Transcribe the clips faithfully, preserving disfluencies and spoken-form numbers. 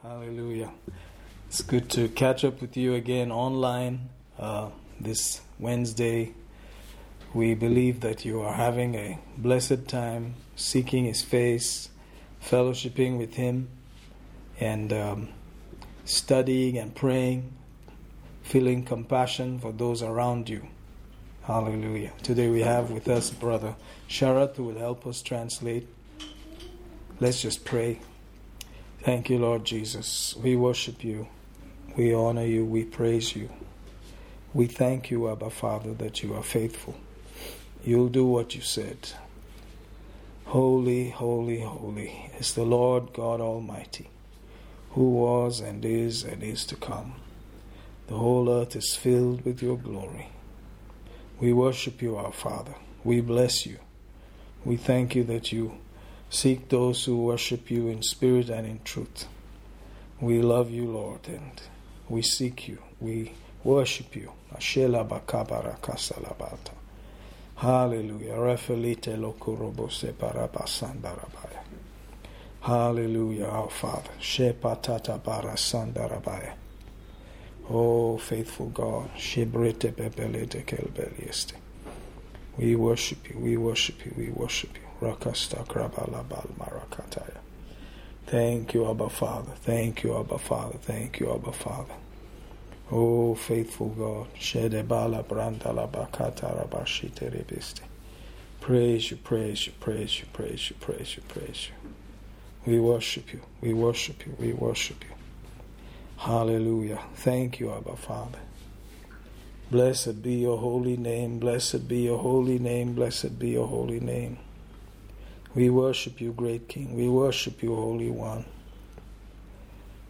Hallelujah. It's good to catch up with you again online uh, this Wednesday. We believe that you are having a blessed time, seeking His face, fellowshipping with Him, and um, studying and praying, feeling compassion for those around you. Hallelujah. Today we have with us Brother Sharath, who will help us translate. Let's just pray. Thank you, Lord Jesus. We worship you. We honor you. We praise you. We thank you, Abba Father, that you are faithful. You'll do what you said. Holy, holy, holy is the Lord God Almighty, who was and is and is to come. The whole earth is filled with your glory. We worship you, our Father. We bless you. We thank you that you seek those who worship you in spirit and in truth. We love you, Lord, and we seek you. We worship you. Hallelujah. Hallelujah, our Father. Oh, faithful God. We worship you. We worship you. We worship you. Thank you, Abba Father. Thank you, Abba Father. Thank you, Abba Father. Oh, faithful God. Praise you, praise you, praise you, praise you, praise you, praise you. We worship you. We worship you. We worship you. Hallelujah. Thank you, Abba Father. Blessed be your holy name. Blessed be your holy name. Blessed be your holy name. We worship you, great King. We worship you, Holy One.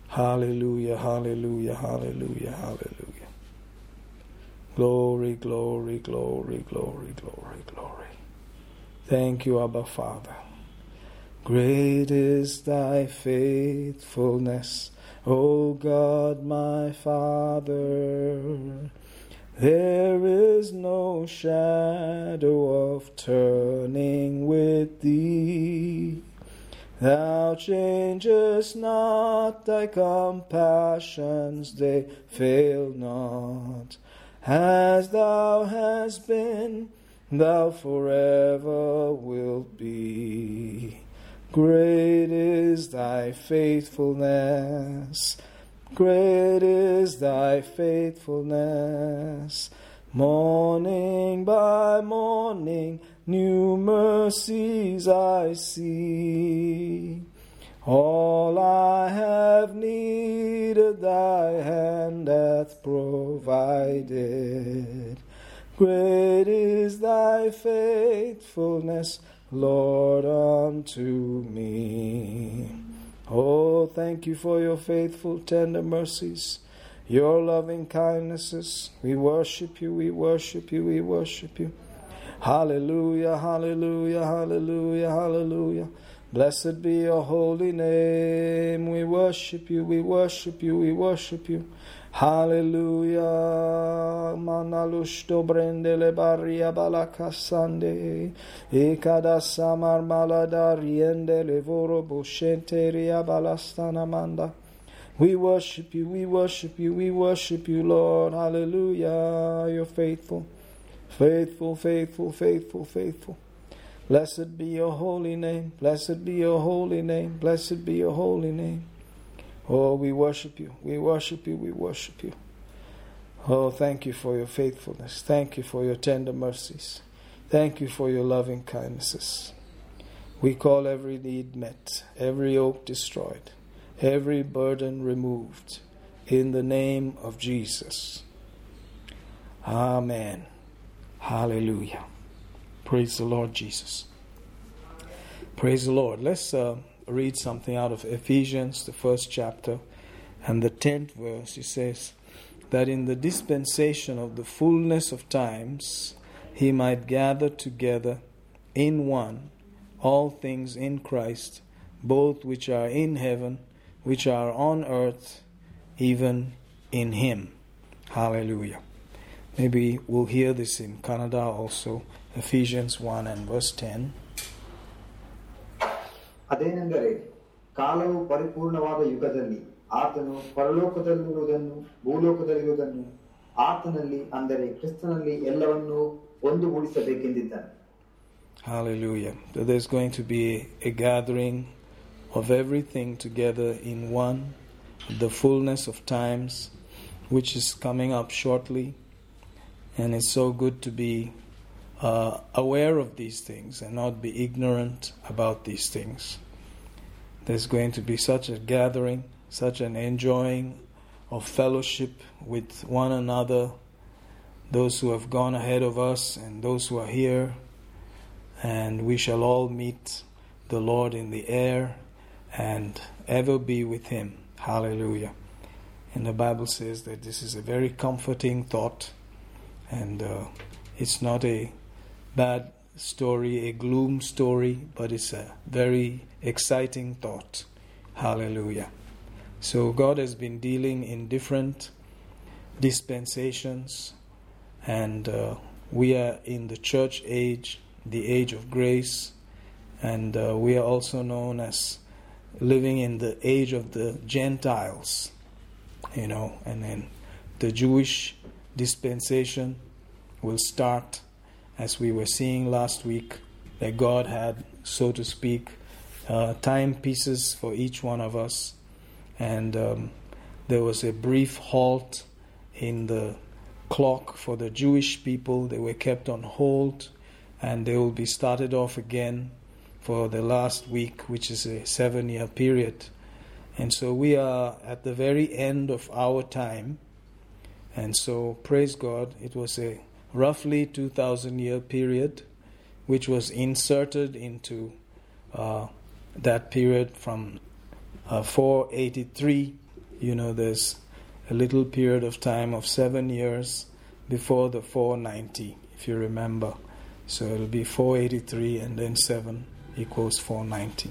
Hallelujah, hallelujah, hallelujah, hallelujah. Glory, glory, glory, glory, glory, glory. Thank you, Abba Father. Great is thy faithfulness, O God, my Father. There is no shadow of turning with thee. Thou changest not, thy compassions, they fail not. As thou hast been, thou forever wilt be. Great is thy faithfulness. Great is thy faithfulness. Morning by morning, new mercies I see. All I have needed, thy hand hath provided. Great is thy faithfulness, Lord, unto me. Oh, thank you for your faithful, tender mercies, your loving kindnesses. We worship you, we worship you, we worship you. Hallelujah, hallelujah, hallelujah, hallelujah. Blessed be your holy name. We worship you, we worship you, we worship you. Hallelujah. Manalushto brendele baria balakasande. Ikada samar malada riende levoro boshente ria balastana manda. We worship you, we worship you, we worship you, Lord. Hallelujah. You're faithful. Faithful, faithful, faithful, faithful. Blessed be your holy name. Blessed be your holy name. Blessed be your holy name. Oh, we worship you. We worship you. We worship you. Oh, thank you for your faithfulness. Thank you for your tender mercies. Thank you for your loving kindnesses. We call every need met, every yoke destroyed, every burden removed, in the name of Jesus. Amen. Hallelujah. Praise the Lord Jesus. Praise the Lord. Let's uh, read something out of Ephesians, the first chapter, and the tenth verse. It says that in the dispensation of the fullness of times, he might gather together in one all things in Christ, both which are in heaven, which are on earth, even in him. Hallelujah. Maybe we'll hear this in Kannada also. Ephesians one and verse ten. ಅದೇನೆಂದರೆ ಕಾಲವು ಪರಿಪೂರ್ಣವಾದ ಯುಗದಲ್ಲಿ ಆತನು ಪರಲೋಕದಲ್ಲಿರುವುದನ್ನು ಭೂಲೋಕದಲ್ಲಿರುವುದನ್ನು ಆತನಲ್ಲಿ ಅಂದರೆ ಕ್ರಿಸ್ತನಲ್ಲಿ ಎಲ್ಲವನ್ನೂ ಒಂದುಗೂಡಿಸಬೇಕೆಂದಿದ್ದಾನೆ. Hallelujah. So there's going to be a gathering of everything together in one, the fullness of times, which is coming up shortly. And it's so good to be uh, aware of these things and not be ignorant about these things. There's going to be such a gathering, such an enjoying of fellowship with one another, those who have gone ahead of us and those who are here. And we shall all meet the Lord in the air and ever be with Him. Hallelujah. And the Bible says that this is a very comforting thought. And uh, it's not a bad story, a gloom story, but it's a very exciting thought. Hallelujah. So God has been dealing in different dispensations. And uh, we are in the church age, the age of grace, and uh, we are also known as living in the age of the Gentiles, you know, and then the Jewish dispensation will start, as we were seeing last week, that God had, so to speak, uh, timepieces for each one of us, and um, there was a brief halt in the clock for the Jewish people. They were kept on hold, and they will be started off again for the last week, which is a seven-year period. And so we are at the very end of our time. And so, praise God, it was a roughly two thousand year period, which was inserted into uh, that period from uh, four eighty-three. You know, there's a little period of time of seven years before the four ninety, if you remember. So it'll be four eighty-three and then seven equals four ninety.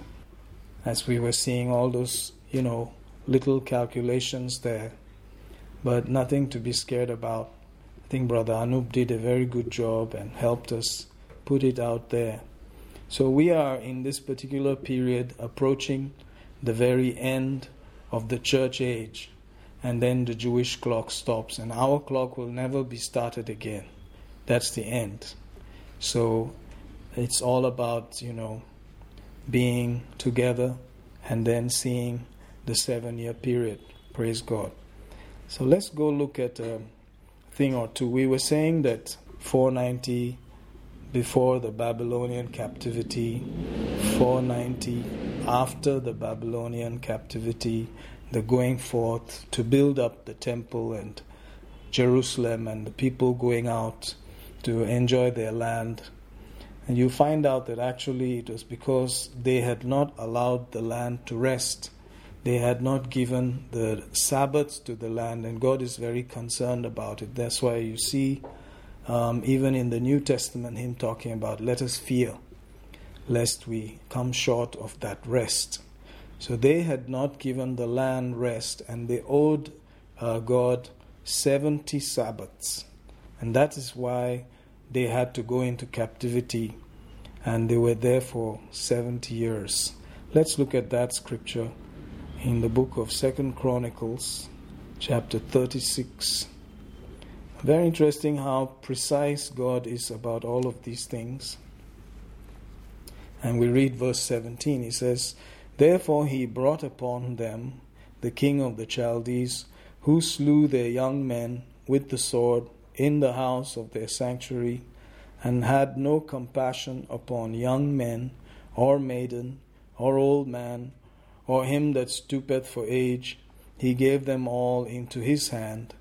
As we were seeing all those, you know, little calculations there. But nothing to be scared about. I think Brother Anup did a very good job and helped us put it out there. So we are in this particular period approaching the very end of the church age. And then the Jewish clock stops. And our clock will never be started again. That's the end. So it's all about, you know, being together and then seeing the seven-year period. Praise God. So let's go look at a thing or two. We were saying that four ninety before the Babylonian captivity, four ninety after the Babylonian captivity, the going forth to build up the temple and Jerusalem and the people going out to enjoy their land. And you find out that actually it was because they had not allowed the land to rest. They had not given the Sabbath to the land, and God is very concerned about it. That's why you see, um, even in the New Testament, Him talking about, let us fear, lest we come short of that rest. So they had not given the land rest, and they owed uh, God seventy Sabbaths. And that is why they had to go into captivity, and they were there for seventy years. Let's look at that scripture in the book of Second Chronicles, chapter thirty-six. Very interesting how precise God is about all of these things. And we read verse seventeen. He says, "Therefore he brought upon them the king of the Chaldees, who slew their young men with the sword in the house of their sanctuary, and had no compassion upon young men, or maiden, or old man, or him that stoopeth for age. He gave them all into his hand,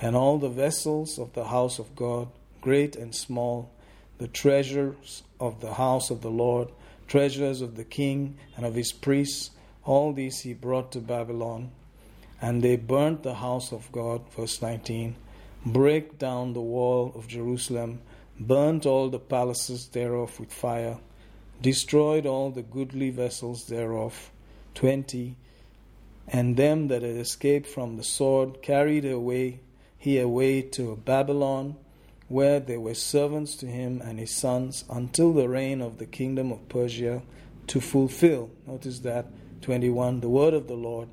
and all the vessels of the house of God, great and small, the treasures of the house of the Lord, treasures of the king and of his priests, all these he brought to Babylon. And they burnt the house of God," verse nineteen, "break down the wall of Jerusalem, burnt all the palaces thereof with fire, destroyed all the goodly vessels thereof," twenty, "and them that had escaped from the sword carried away he away to Babylon, where they were servants to him and his sons, until the reign of the kingdom of Persia, to fulfill," notice that, twenty-one, the word of the Lord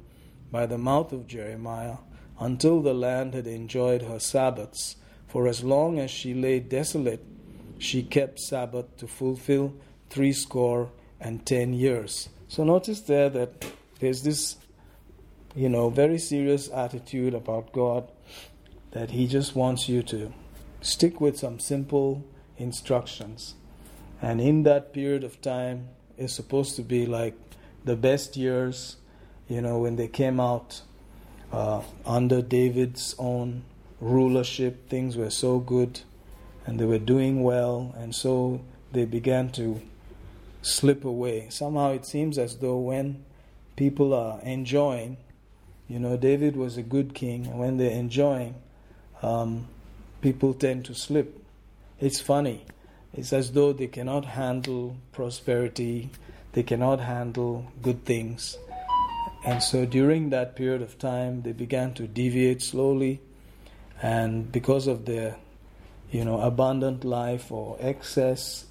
by the mouth of Jeremiah, until the land had enjoyed her Sabbaths. For as long as she lay desolate, she kept Sabbath to fulfill threescore and ten years. So notice there that there's this, you know, very serious attitude about God, that he just wants you to stick with some simple instructions. And in that period of time, it's supposed to be like the best years, you know, when they came out uh, under David's own rulership. Things were so good and they were doing well, and so they began to slip away. Somehow it seems as though when people are enjoying, you know, David was a good king, and when they're enjoying, um, people tend to slip. It's funny. It's as though they cannot handle prosperity, they cannot handle good things. And so during that period of time, they began to deviate slowly, and because of their, you know, abundant life or excess,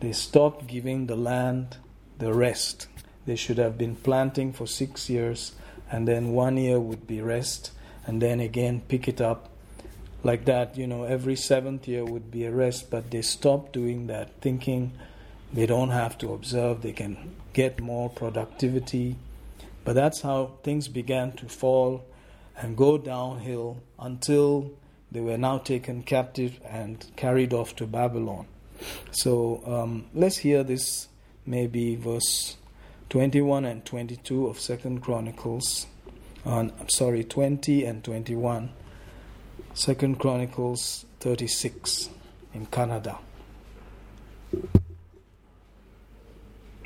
they stopped giving the land the rest. They should have been planting for six years, and then one year would be rest, and then again pick it up. Like that, you know, every seventh year would be a rest, but they stopped doing that, thinking they don't have to observe, they can get more productivity. But that's how things began to fall and go downhill until they were now taken captive and carried off to Babylon. So um, let's hear this, maybe verse twenty-one and twenty-two of Second Chronicles. Uh, I'm sorry, twenty and twenty-one. Second Chronicles thirty-six in Kannada.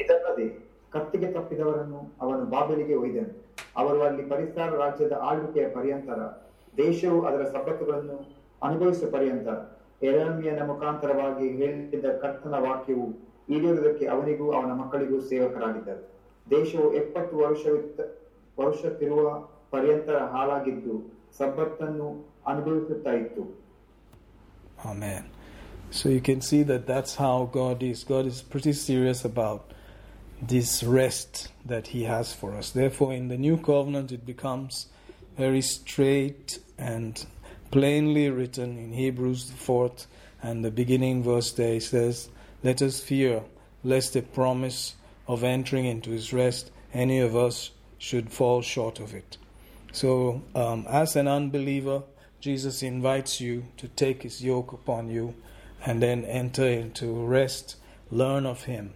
ಇದಲ್ಲದೆ ಕತ್ತಿಗೆ ತಪ್ಪಿದವರನ್ನು ಅವನು ಬಾಬೆಲಿಗೆ ಒಯ್ದನು. ಅವರು ಅಲ್ಲಿ ಪರಿಸರ ರಾಜ್ಯದ ಆಳ್ವಿಕೆಯ ಪರ್ಯಂತರ, ದೇಶವು ಅದರ ಸಬ್ಬತ್ತುಗಳನ್ನು ಅನುಭವಿಸುವ ಪರ್ಯಂತರ ಯೆರೆಮೀಯನ ಮುಖಾಂತರವಾಗಿ ಹೇಳಿದ ಕರ್ತನ ವಾಕ್ಯವು ಈಡೇರುವುದಕ್ಕೆ ಅವನಿಗೂ ಅವನ ಮಕ್ಕಳಿಗೂ ಸೇವಕರಾಗಿದ್ದರು. ದೇಶವು ಎಪ್ಪತ್ತು ವರ್ಷ ವರ್ಷವಿರುವ ಪರ್ಯಂತರ ಹಾಳಾಗಿದ್ದು ಸಬ್ಬತ್ತನ್ನು ಅನುಭವಿಸುತ್ತಾ ಇತ್ತು. Amen. So you can see that that's how God is. God is pretty serious about this rest that he has for us. Therefore, in the new covenant, it becomes very straight and plainly written in Hebrews four and the beginning verse there. It says, "Let us fear lest the promise of entering into his rest, any of us should fall short of it." So um, as an unbeliever, Jesus invites you to take his yoke upon you and then enter into rest, learn of him,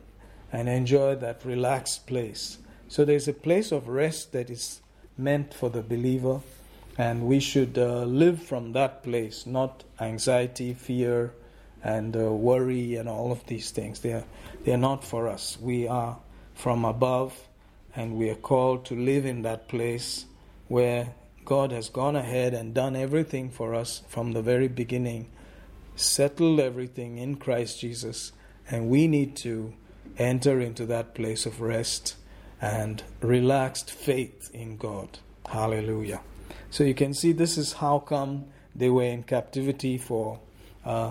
and enjoy that relaxed place. So there's a place of rest that is meant for the believer, and we should uh, live from that place, not anxiety, fear, and uh, worry, and all of these things. They are, they are not for us. We are from above, and we are called to live in that place where God has gone ahead and done everything for us from the very beginning, settled everything in Christ Jesus, and we need to enter into that place of rest and relaxed faith in God. Hallelujah. So you can see this is how come they were in captivity for uh,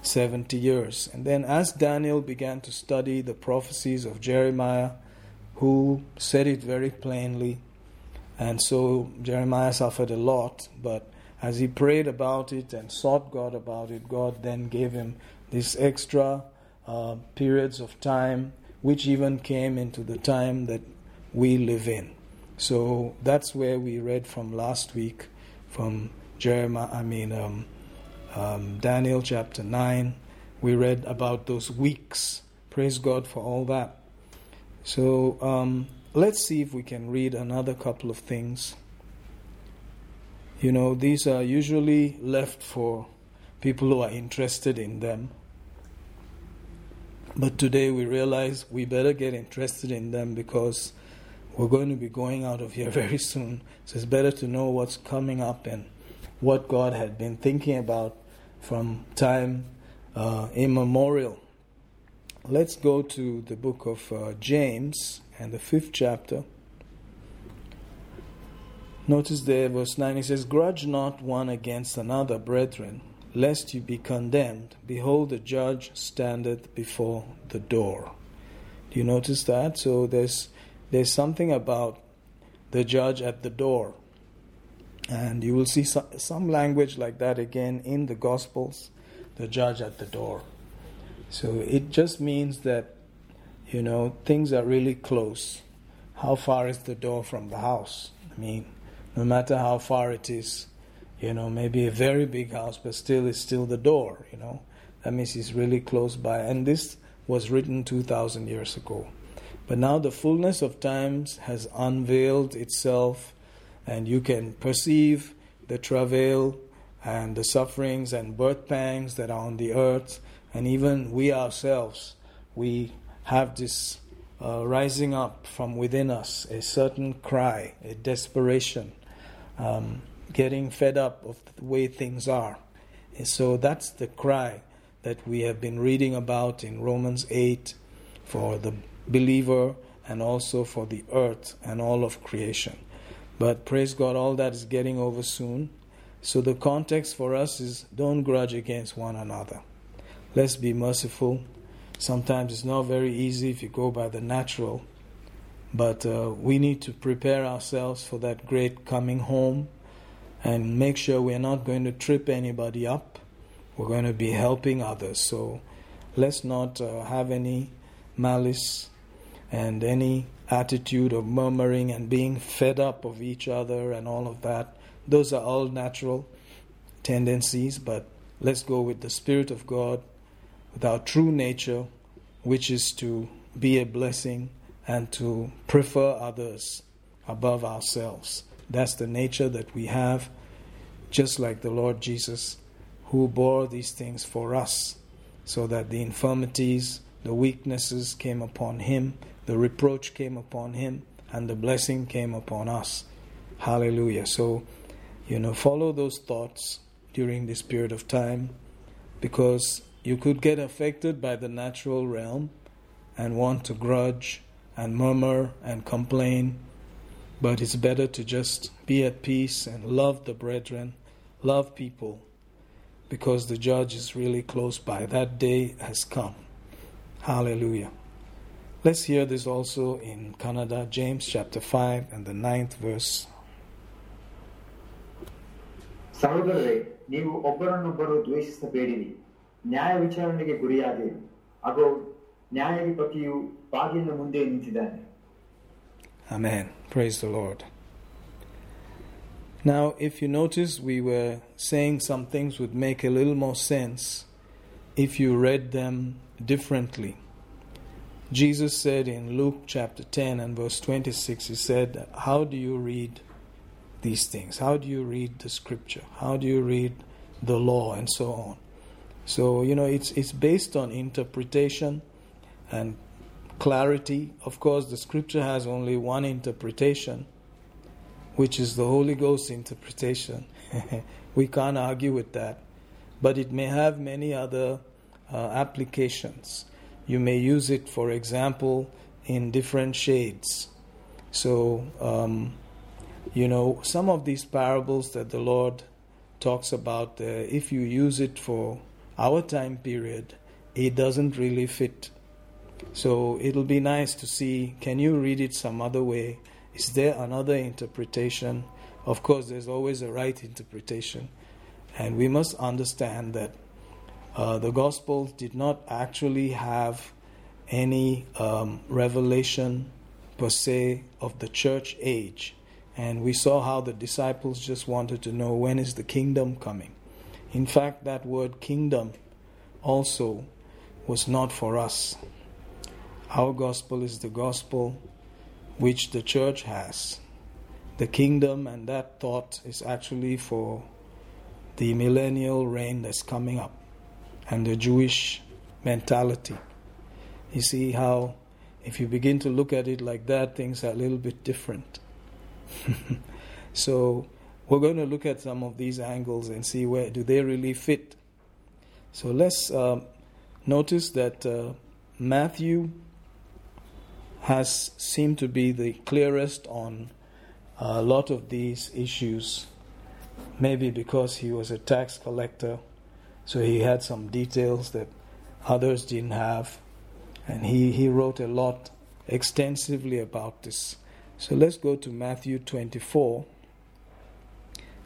seventy years. And then as Daniel began to study the prophecies of Jeremiah, who said it very plainly, and so Jeremiah suffered a lot, but as he prayed about it and sought God about it, God then gave him these extra uh, periods of time, which even came into the time that we live in. So that's where we read from last week, from Jeremiah, I mean um, um, Daniel chapter nine. We read about those weeks. Praise God for all that. So Um, Let's see if we can read another couple of things. You know, these are usually left for people who are interested in them. But today we realize we better get interested in them, because we're going to be going out of here very soon. So it's better to know what's coming up and what God had been thinking about from time uh, immemorial. Let's go to the book of uh, James and the fifth chapter. Notice there, verse nine, it says, "Grudge not one against another, brethren, lest you be condemned. Behold, the judge standeth before the door." Do you notice that? So there's there's something about the judge at the door. And you will see some language like that again in the Gospels, the judge at the door. So it just means that, you know, things are really close. How far is the door from the house? I mean, no matter how far it is, you know, maybe a very big house, but still it's still the door, you know. That means it's really close by. And this was written two thousand years ago. But now the fullness of times has unveiled itself, and you can perceive the travail and the sufferings and birth pangs that are on the earth. And even we ourselves, we have this uh, rising up from within us, a certain cry, a desperation, um, getting fed up of the way things are. And so that's the cry that we have been reading about in Romans eight for the believer and also for the earth and all of creation. But praise God, all that is getting over soon. So the context for us is, don't grudge against one another. Let's be merciful. Sometimes it's not very easy if you go by the natural. But uh, we need to prepare ourselves for that great coming home and make sure we're not going to trip anybody up. We're going to be helping others. So let's not uh, have any malice and any attitude of murmuring and being fed up of each other and all of that. Those are all natural tendencies, but let's go with the Spirit of God, with our true nature, which is to be a blessing and to prefer others above ourselves. That's the nature that we have, just like the Lord Jesus, who bore these things for us, so that the infirmities, the weaknesses came upon him, the reproach came upon him, and the blessing came upon us. Hallelujah. So, you know, follow those thoughts during this period of time, because you could get affected by the natural realm and want to grudge and murmur and complain. But it's better to just be at peace and love the brethren, love people, because the judge is really close by. That day has come. Hallelujah. Let's hear this also in Kannada, James chapter five and the ninth verse. ಸಹೋದರರೇ, ನೀವು ಒಬ್ಬರನ್ನೊಬ್ಬರು ದ್ವೇಷಿಸಬೇಡಿರಿ. ನ್ಯಾಯ ವಿಚಾರಣೆಗೆ ಗುರಿಯಾದಿರಿ, ಹಾಗೂ ನ್ಯಾಯಾಧಿಪತಿಯು ಬಾಗಿಲಿನ ಮುಂದೆ ನಿಂತಿದ್ದಾನೆ. Amen. Praise the Lord. Now, if you notice, we were saying some things would make a little more sense if you read them differently. Jesus said in Luke chapter ten and verse twenty-six, he said, how do you read these things? How do you read the scripture? How do you read the law, and so on? So, you know, it's it's based on interpretation and clarity. Of course, the scripture has only one interpretation, which is the Holy Ghost interpretation. We can't argue with that. But it may have many other uh, applications. You may use it, for example, in different shades. So, um you know, some of these parables that the Lord talks about, uh, if you use it for our time period, it doesn't really fit. So it'll be nice to see, can you read it some other way? Is there another interpretation? Of course, there's always a right interpretation. And we must understand that uh, the Gospels did not actually have any um, revelation, per se, of the church age. And we saw how the disciples just wanted to know, when is the kingdom coming? In fact, that word kingdom also was not for us. Our gospel is the gospel which the church has. The kingdom and that thought is actually for the millennial reign that's coming up and the Jewish mentality. You see how, if you begin to look at it like that, things are a little bit different. So we're going to look at some of these angles and see where do they really fit. So let's uh, notice that uh, Matthew has seemed to be the clearest on a lot of these issues, maybe because he was a tax collector, so he had some details that others didn't have, and he, he wrote a lot extensively about this. So let's go to Matthew twenty-four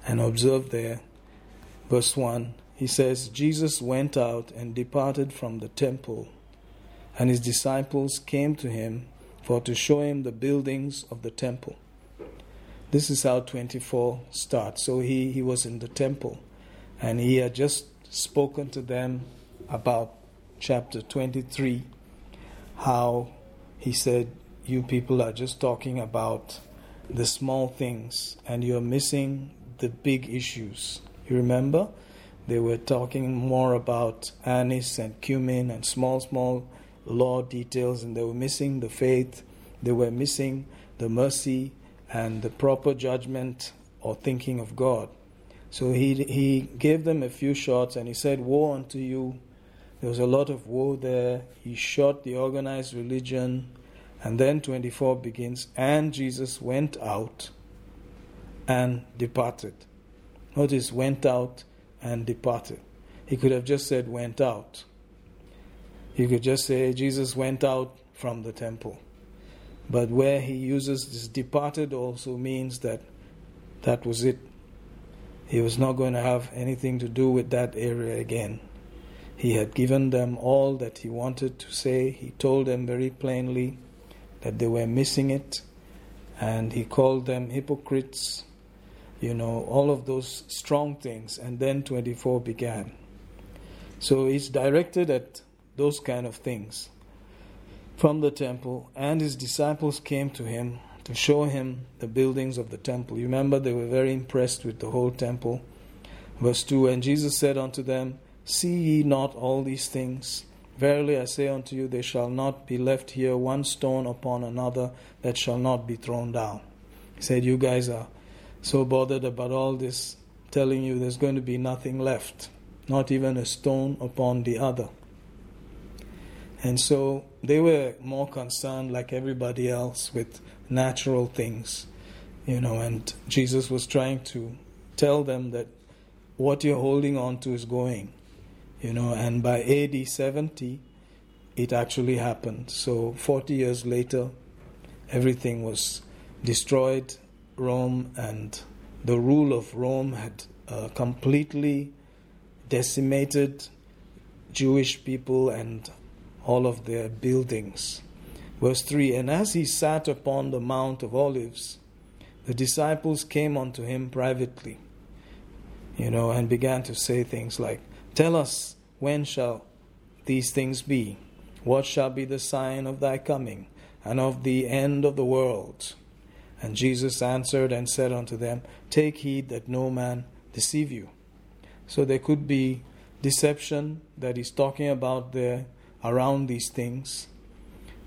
and observe there, verse one. He says, Jesus went out and departed from the temple, and his disciples came to him for to show him the buildings of the temple. This is how twenty-four starts. So he, he was in the temple, and he had just spoken to them about chapter twenty-three, how he said, you people are just talking about the small things, and you're missing the big issues. You remember? They were talking more about anise and cumin and small, small law details, and they were missing the faith. They were missing the mercy and the proper judgment or thinking of God. So he he gave them a few shots, and he said, woe unto you. There was a lot of woe there. He shot the organized religion. And then twenty-four begins, and Jesus went out and departed. Notice, went out and departed. He could have just said went out. You could just say Jesus went out from the temple. But where he uses this departed also means that that was it. He was not going to have anything to do with that area again. He had given them all that he wanted to say. He told them very plainly that they were missing it. And he called them hypocrites. You know, all of those strong things. And then twenty-four began. So it's directed at those kind of things. From the temple, and his disciples came to him to show him the buildings of the temple. You remember, they were very impressed with the whole temple. Verse two, and Jesus said unto them, see ye not all these things? Verily I say unto you, there shall not be left here one stone upon another that shall not be thrown down. He said, you guys are so bothered about all this, telling you there's going to be nothing left, not even a stone upon the other. And so they were more concerned, like everybody else, with natural things, you know, and Jesus was trying to tell them that what you're holding on to is going, you know, and by A D seventy, it actually happened. So forty years later, everything was destroyed. Rome and the rule of Rome had uh, completely decimated Jewish people and all of their buildings. Verse three, and as he sat upon the Mount of Olives, the disciples came unto him privately, you know, and began to say things like, tell us, when shall these things be? What shall be the sign of thy coming, and of the end of the world? And Jesus answered and said unto them, take heed that no man deceive you. So there could be deception that he's talking about there, around these things.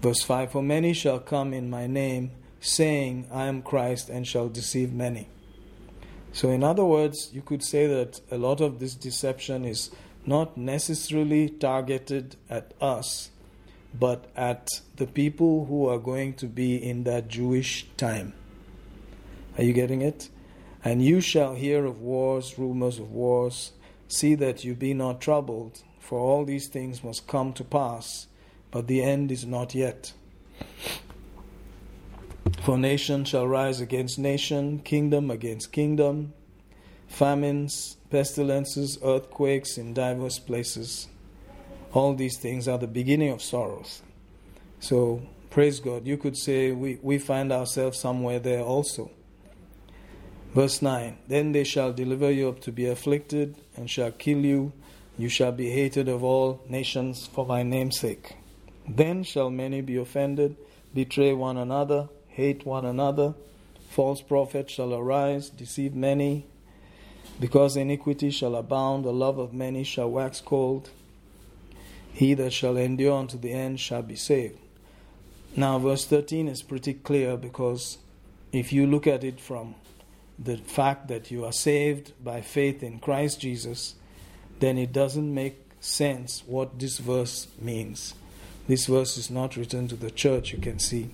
Verse five, for many shall come in my name, saying, I am Christ, and shall deceive many. So in other words, you could say that a lot of this deception is not necessarily targeted at us, but at the people who are going to be in that Jewish time. Are you getting it? And you shall hear of wars, rumors of wars. See that you be not troubled, for all these things must come to pass, but the end is not yet. For nation shall rise against nation, kingdom against kingdom, famines, pestilences, earthquakes in diverse places. All these things are the beginning of sorrows. So, praise God. You could say we, we find ourselves somewhere there also. Verse nine, then they shall deliver you up to be afflicted, and shall kill you. You shall be hated of all nations for my name's sake. Then shall many be offended, betray one another, hate one another. False prophets shall arise, deceive many. Because iniquity shall abound, the love of many shall wax cold. He that shall endure unto the end shall be saved. Now verse thirteen is pretty clear, because if you look at it from the fact that you are saved by faith in Christ Jesus, then it doesn't make sense what this verse means. This verse is not written to the church, you can see.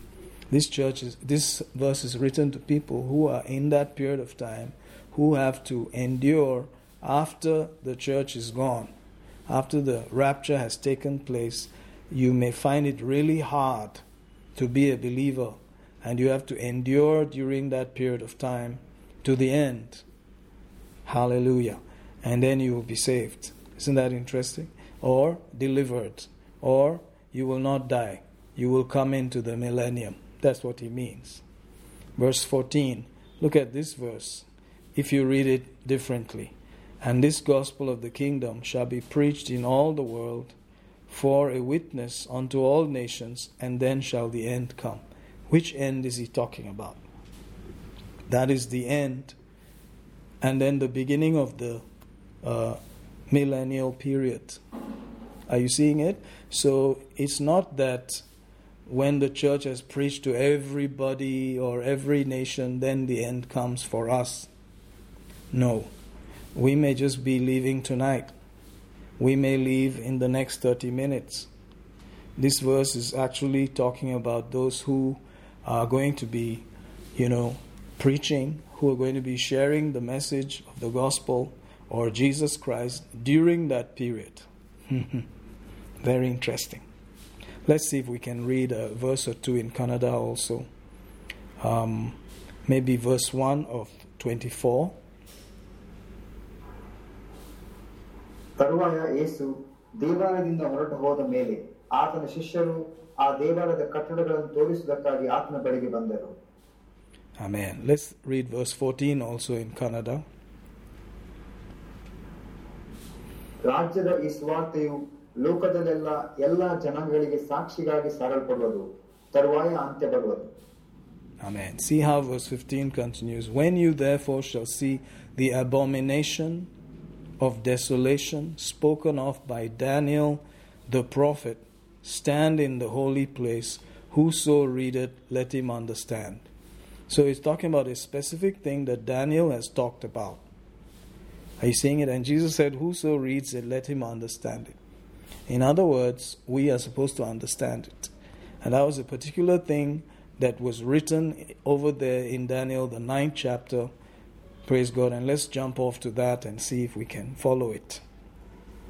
This church is this verse is written to people who are in that period of time, who have to endure after the church is gone. After the rapture has taken place, you may find it really hard to be a believer, and you have to endure during that period of time to the end. Hallelujah. And then you will be saved. Isn't that interesting? Or delivered. Or you will not die. You will come into the millennium. That's what he means. Verse fourteen. Look at this verse, if you read it differently. And this gospel of the kingdom shall be preached in all the world for a witness unto all nations, and then shall the end come. Which end is he talking about? That is the end, and then the beginning of the uh, millennial period. Are you seeing it? So it's not that when the church has preached to everybody or every nation, then the end comes for us. No. We may just be leaving tonight. We may leave in the next thirty minutes. This verse is actually talking about those who are going to be, you know, preaching, who are going to be sharing the message of the gospel or Jesus Christ during that period. Very interesting. Let's see if we can read a verse or two in Kannada also. Um, maybe verse one of twenty-four. ತರುವಾಯ ಯೇಸು ದೇವಾಲಯದಿಂದ ಹೊರಟು ಹೋದ ಮೇಲೆ ಆತನ ಶಿಷ್ಯರು ಆ ದೇವಾಲಯದ ಕಟ್ಟಡಗಳನ್ನು ತೋರಿಸುವುದಕ್ಕಾಗಿ ಆತನ ಬಳಿಗೆ ಬಂದರು. Amen. Let's read verse fourteen also in Kannada. ರಾಜ್ಯದ ಈ ಸುವಾರ್ತೆಯು ಲೋಕದಲ್ಲೆಲ್ಲ ಎಲ್ಲ ಜನಾಂಗಗಳಿಗೆ ಸಾಕ್ಷಿಗಾಗಿ ಸಾರಲ್ಪಡುವುದು, ತರುವಾಯ ಅಂತ್ಯ ಬರುವುದು. Amen. See how verse fifteen continues. When you therefore shall see the abomination of desolation spoken of by Daniel the prophet stand in the holy place, whoso readeth let him understand. So he's talking about a specific thing that Daniel has talked about. Are you seeing it? And Jesus said, whoso reads it, let him understand it. In other words, we are supposed to understand it. And that was a particular thing that was written over there in Daniel the ninth chapter. Praise God. And let's jump off to that and see if we can follow it.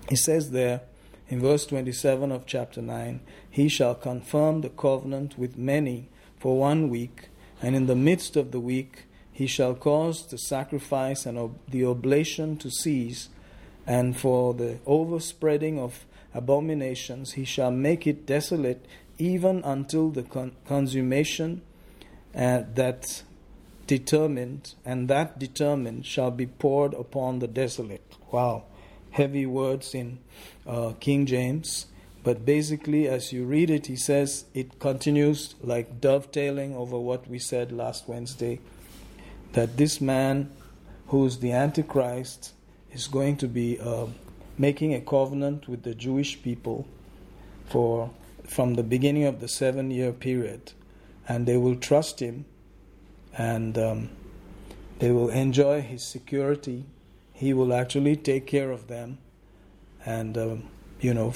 It says there in verse twenty-seven of chapter nine, he shall confirm the covenant with many for one week, and in the midst of the week he shall cause the sacrifice and ob- the oblation to cease, and for the overspreading of abominations he shall make it desolate, even until the con- consummation uh, that determined, and that determined shall be poured upon the desolate. Wow. Heavy words in uh, King James. But basically, as you read it, he says it continues like dovetailing over what we said last Wednesday, that this man who is the Antichrist is going to be uh, making a covenant with the Jewish people for from the beginning of the seven-year period. And they will trust him, and um, they will enjoy his security. He will actually take care of them. And, um, you know,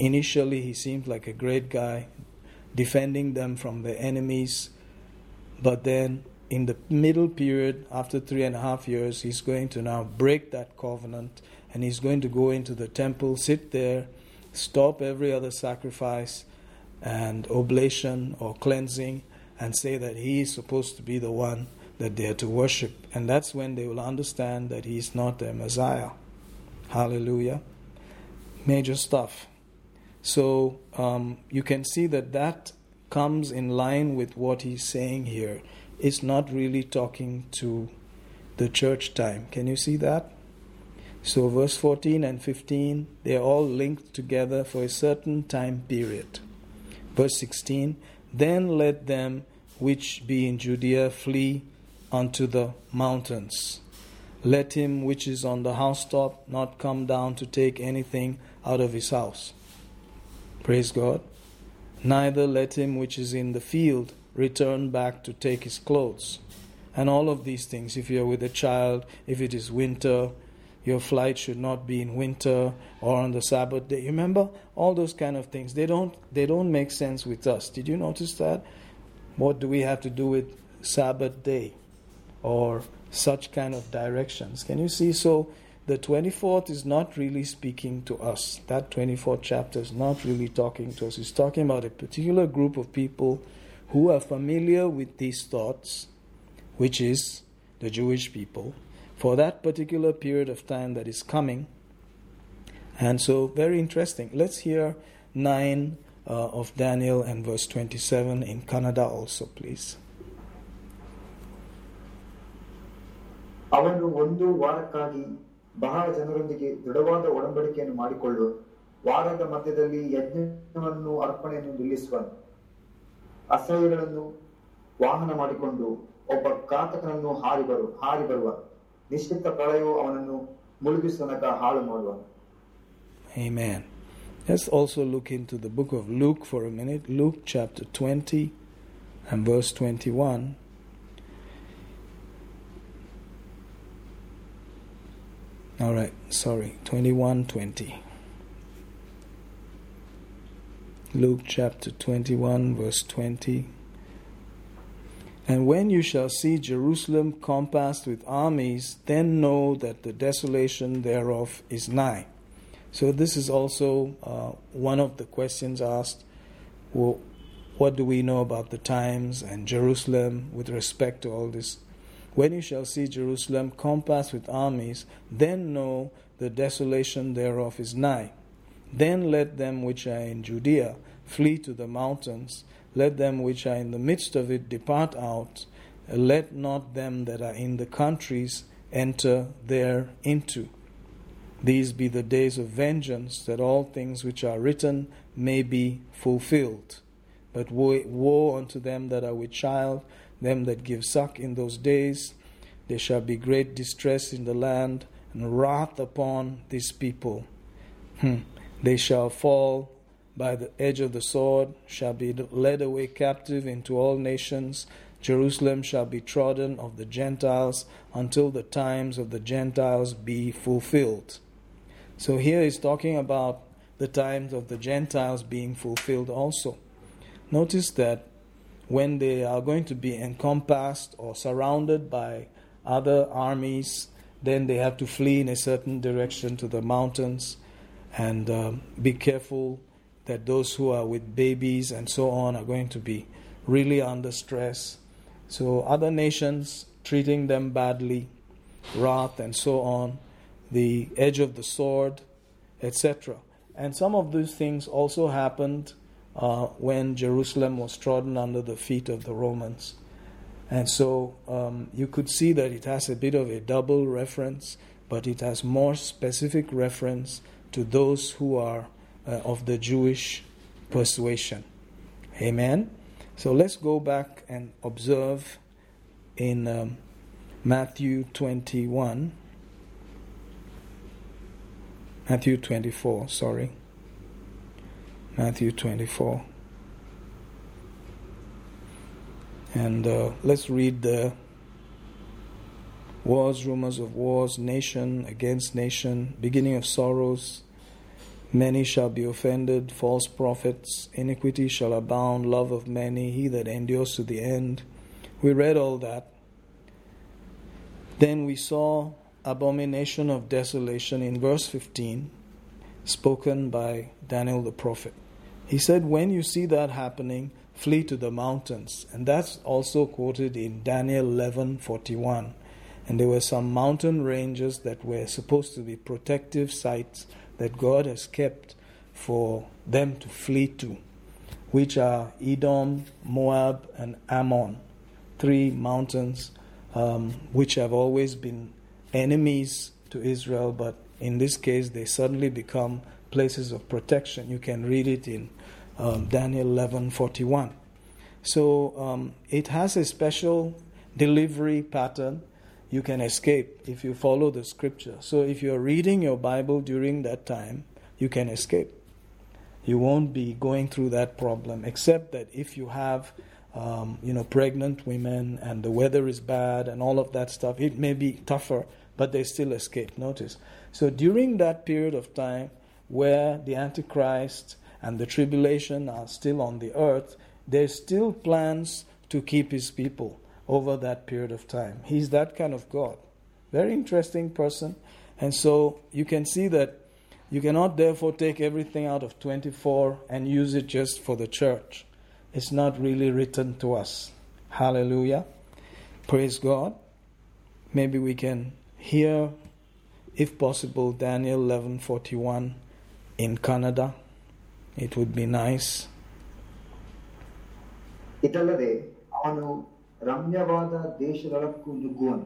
initially he seemed like a great guy, defending them from their enemies. But then in the middle period, after three and a half years, he's going to now break that covenant, and he's going to go into the temple, sit there, stop every other sacrifice and oblation or cleansing, and say that he is supposed to be the one that they are to worship. And that's when they will understand that he is not their Messiah. Hallelujah. Major stuff. So um, you can see that that comes in line with what he's saying here. It's not really talking to the church time. Can you see that? So verse fourteen and fifteen, they are all linked together for a certain time period. Verse sixteen, then let them which be in Judea flee unto the mountains. Let him which is on the housetop not come down to take anything out of his house. Praise God. Neither let him which is in the field return back to take his clothes. And all of these things, if you are with a child, if it is winter, your flight should not be in winter or on the Sabbath day. Remember, all those kind of things, they don't they don't make sense with us. Did you notice that? What do we have to do with Sabbath day or such kind of directions? Can you see? So the twenty-fourth is not really speaking to us. That twenty-fourth chapter is not really talking to us. It's talking about a particular group of people who are familiar with these thoughts, which is the Jewish people, for that particular period of time that is coming. And so, very interesting. Let's hear nine uh, of Daniel and verse twenty-seven in Kannada also, please. ಅವನು ಒಂದು ವಾರಕ್ಕಾಗಿ ಬಹಳ ಜನರೊಂದಿಗೆ ದೃಢವಾದ ಒಡಂಬಡಿಕೆಯನ್ನು ಮಾಡಿಕೊಳ್ಳು. ವಾರದ ಮಧ್ಯದಲ್ಲಿ ಯಜ್ಞವನ್ನು ಅರ್ಪಣೆಯನ್ನು ನಿಲ್ಲಿಸುವನು. ಅಸಹ್ಯಗಳನ್ನು ವಾಹನ ಮಾಡಿಕೊಂಡು ಒಬ್ಬ ಘಾತಕನನ್ನು ಹಾರಿ ಬರು ಹಾರಿ ಬರುವ. ನಿಶ್ಚಿತ ಪ್ರಳಯವು ಅವನನ್ನು ಮುಳುಗಿಸುವ ಹಾಳು ಮಾಡುವನು. Amen. Let's also look into the book of Luke for a minute. Luke chapter twenty and verse twenty-one. All right, sorry, twenty-one twenty. Luke chapter twenty-one, verse twenty. And when you shall see Jerusalem compassed with armies, then know that the desolation thereof is nigh. So this is also uh, one of the questions asked. Well, what do we know about the times and Jerusalem with respect to all this? When you shall see Jerusalem compassed with armies, then know the desolation thereof is nigh. Then let them which are in Judea flee to the mountains. Let them which are in the midst of it depart out. Let not them that are in the countries enter thereinto. These be the days of vengeance, that all things which are written may be fulfilled. But woe, woe unto them that are with child, them that give suck in those days. There shall be great distress in the land, and wrath upon this people. Hmm. They shall fall by the edge of the sword, shall be led away captive into all nations. Jerusalem shall be trodden of the Gentiles, until the times of the Gentiles be fulfilled. So here he's talking about the times of the Gentiles being fulfilled also. Notice that when they are going to be encompassed or surrounded by other armies, then they have to flee in a certain direction to the mountains, and um, be careful that those who are with babies and so on are going to be really under stress. So other nations treating them badly, wrath and so on, the edge of the sword, et cetera. And some of these things also happened Uh, when Jerusalem was trodden under the feet of the Romans. And so um, you could see that it has a bit of a double reference, but it has more specific reference to those who are uh, of the Jewish persuasion. Amen? So let's go back and observe in um, Matthew twenty-one. Matthew twenty-four, sorry. Matthew twenty-four. And uh, let's read the wars, rumors of wars, nation against nation, beginning of sorrows. Many shall be offended, false prophets, iniquity shall abound, love of many, he that endures to the end. We read all that. Then we saw abomination of desolation in verse fifteen, spoken by Daniel the prophet. He said, when you see that happening, flee to the mountains. And that's also quoted in Daniel eleven forty-one. And there were some mountain ranges that were supposed to be protective sites that God has kept for them to flee to, which are Edom, Moab, and Ammon. Three mountains um, which have always been enemies to Israel, but in this case they suddenly become places of protection. You can read it in um, Daniel eleven forty-one. So um, it has a special delivery pattern. You can escape if you follow the scripture. So if you're reading your Bible during that time, you can escape. You won't be going through that problem, except that if you have um, you know, pregnant women and the weather is bad and all of that stuff, it may be tougher, but they still escape. Notice. So during that period of time, where the Antichrist and the tribulation are still on the earth, there's still plans to keep his people over that period of time. He's that kind of God. Very interesting person. And so you can see that you cannot therefore take everything out of twenty-four and use it just for the church. is not really written to us. Hallelujah. Praise God. Maybe we can hear, if possible, Daniel eleven forty-one in Kannada. It would be nice. Itallade avanu ramyavada deshagalakku ನುಗ್ಗುವನು.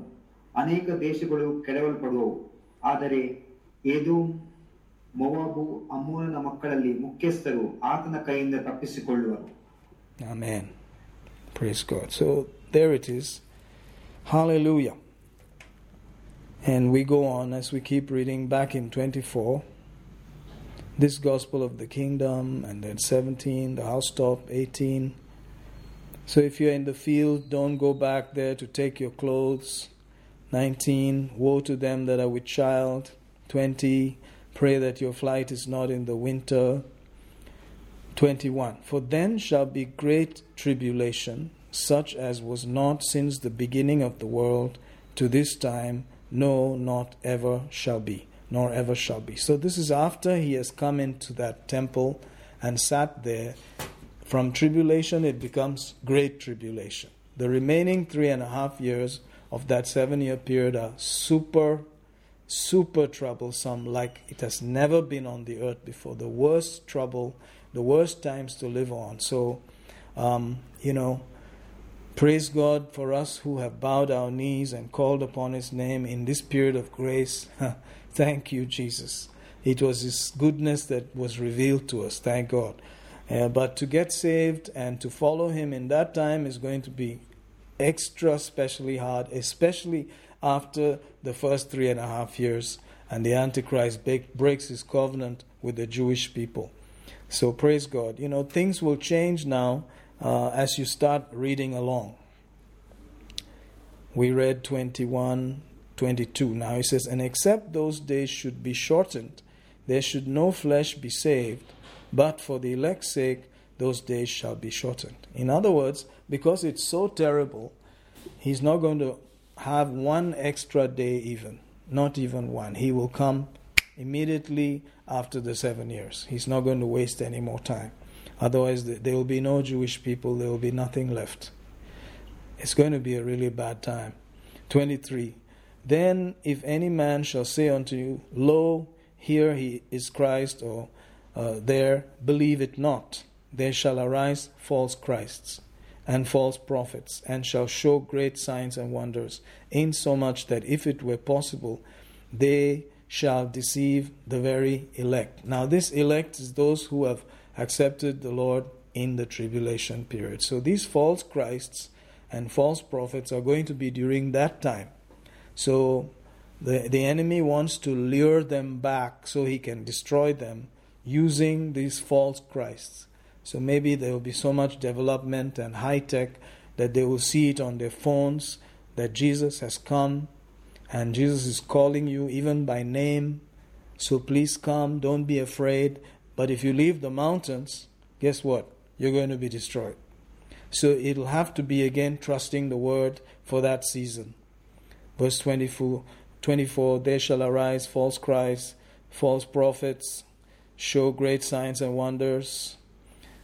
ಅನೇಕ ದೇಶಗಳು ಕೆಡವಲ್ಪಡುವವು. ಆದರೆ ಏದು Moab ಅಮ್ಮೋನನ ಮಕ್ಕಳಲ್ಲಿ ಮುಖ್ಯಸ್ಥರು ಆತನ ಕೈಯಿಂದ ತಪ್ಪಿಸಿಕೊಳ್ಳುವರು. Amen. Praise God. So there it is. Hallelujah. And we go on as we keep reading back in twenty-four. This gospel of the kingdom, and then seventeen, the housetop, eighteen. So if you're in the field, don't go back there to take your clothes. nineteen, woe to them that are with child. twenty, pray that your flight is not in the winter. twenty-one, for then shall be great tribulation, such as was not since the beginning of the world to this time, no, not ever shall be, nor ever shall be. So this is after he has come into that temple and sat there. From tribulation, it becomes great tribulation. The remaining three and a half years of that seven-year period are super, super troublesome, like it has never been on the earth before. The worst trouble, the worst times to live on. So, um, you know, praise God for us who have bowed our knees and called upon His name in this period of grace. Thank you, Jesus. It was His goodness that was revealed to us. Thank God. Uh, but to get saved and to follow Him in that time is going to be extra specially hard, especially after the first three and a half years and the Antichrist be- breaks his covenant with the Jewish people. So praise God. You know, things will change now uh, as you start reading along. We read twenty-one, twenty-two. Now he says, and except those days should be shortened, there should no flesh be saved, but for the elect's sake, those days shall be shortened. In other words, because it's so terrible, he's not going to have one extra day even. Not even one. He will come immediately after the seven years. He's not going to waste any more time. Otherwise, there will be no Jewish people. There will be nothing left. It's going to be a really bad time. twenty-three. Then if any man shall say unto you, lo, here he is Christ, or Uh, there, believe it not. There shall arise false Christs and false prophets, and shall show great signs and wonders, insomuch that if it were possible, they shall deceive the very elect. Now this elect is those who have accepted the Lord in the tribulation period. So these false Christs and false prophets are going to be during that time. So the, the enemy wants to lure them back so he can destroy them, using these false Christs. So maybe there will be so much development and high tech that they will see it on their phones that Jesus has come and Jesus is calling you even by name. So please come, don't be afraid. But if you leave the mountains, guess what? You're going to be destroyed. So it'll have to be again trusting the word for that season. Verse twenty-four, there shall arise false Christs, false prophets, show great signs and wonders.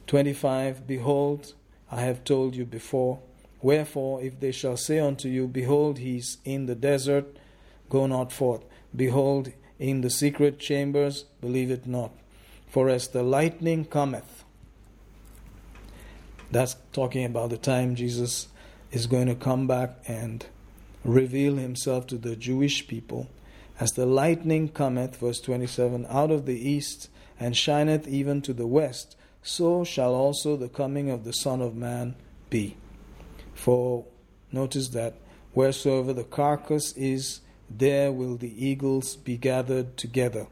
twenty-five, behold, I have told you before. Wherefore, if they shall say unto you, behold, he is in the desert, go not forth. Behold, in the secret chambers, believe it not. For as the lightning cometh. That's talking about the time Jesus is going to come back and reveal himself to the Jewish people. As the lightning cometh, verse twenty-seven, out of the east, and shineth even to the west, so shall also the coming of the Son of Man be. For, notice that, wheresoever the carcass is, there will the eagles be gathered together.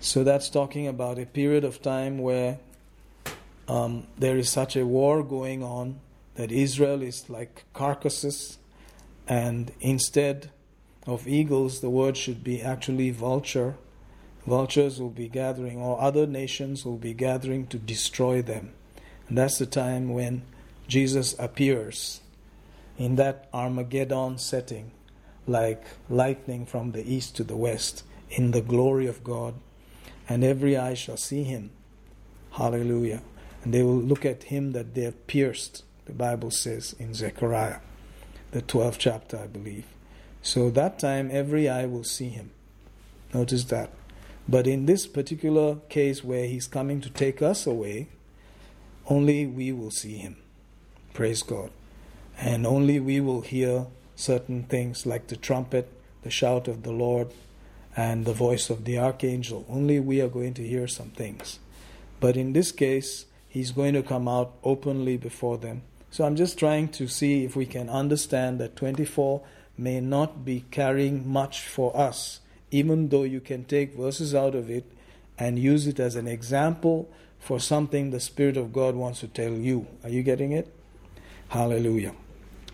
So that's talking about a period of time where um, there is such a war going on that Israel is like carcasses, and instead of eagles, the word should be actually vulture. Vultures will be gathering, or other nations will be gathering to destroy them. And that's the time when Jesus appears in that Armageddon setting, like lightning from the east to the west, in the glory of God, and every eye shall see him. Hallelujah. and they will look at him that they have pierced, the Bible says in Zechariah, the twelfth chapter, I believe. So that time every eye will see him. Notice that. But in this particular case where he's coming to take us away, only we will see him. Praise God. And only we will hear certain things like the trumpet, the shout of the Lord, and the voice of the archangel. Only we are going to hear some things. But in this case, he's going to come out openly before them. So I'm just trying to see if we can understand that twenty-four may not be carrying much for us, even though you can take verses out of it and use it as an example for something the Spirit of God wants to tell you. Are you getting it? Hallelujah.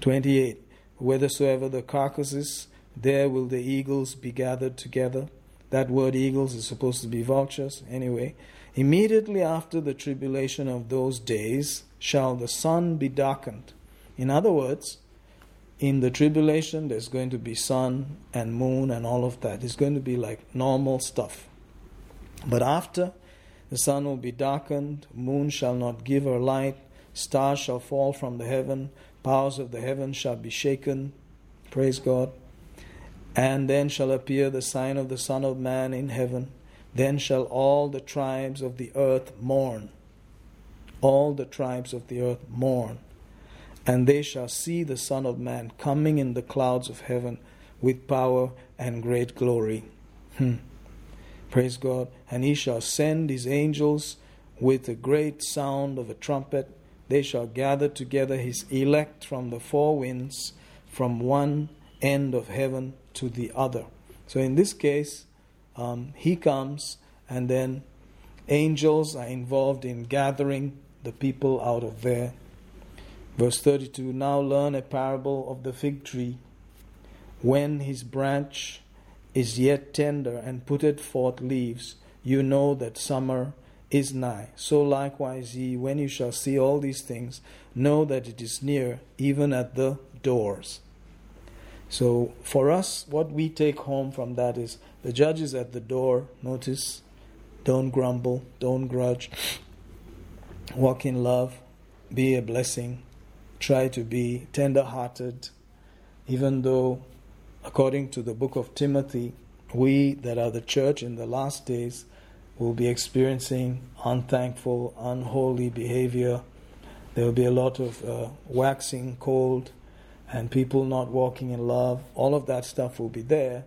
twenty-eight. Whithersoever the carcass is, there will the eagles be gathered together. That word eagles is supposed to be vultures. Anyway, immediately after the tribulation of those days shall the sun be darkened. In other words, in the tribulation there's going to be sun and moon and all of that. It's going to be like normal stuff. But after, the sun will be darkened, moon shall not give her light, stars shall fall from the heaven, powers of the heaven shall be shaken. Praise God. And then shall appear the sign of the Son of Man in heaven. Then shall all the tribes of the earth mourn. All the tribes of the earth mourn. And they shall see the Son of Man coming in the clouds of heaven with power and great glory. Hmm. Praise God. And he shall send his angels with a great sound of a trumpet. They shall gather together his elect from the four winds, from one end of heaven to the other. So in this case, um, he comes, and then angels are involved in gathering the people out of there. Verse thirty-two, now learn a parable of the fig tree. When his branch is yet tender and putteth forth leaves, you know that summer is nigh. So likewise ye, when you shall see all these things, know that it is near, even at the doors. So for us, what we take home from that is, the judge is at the door. Notice, don't grumble, don't grudge, walk in love, be a blessing, try to be tender-hearted, even though, according to the book of Timothy, we that are the church in the last days will be experiencing unthankful, unholy behavior. There will be a lot of uh, waxing cold, and people not walking in love. All of that stuff will be there.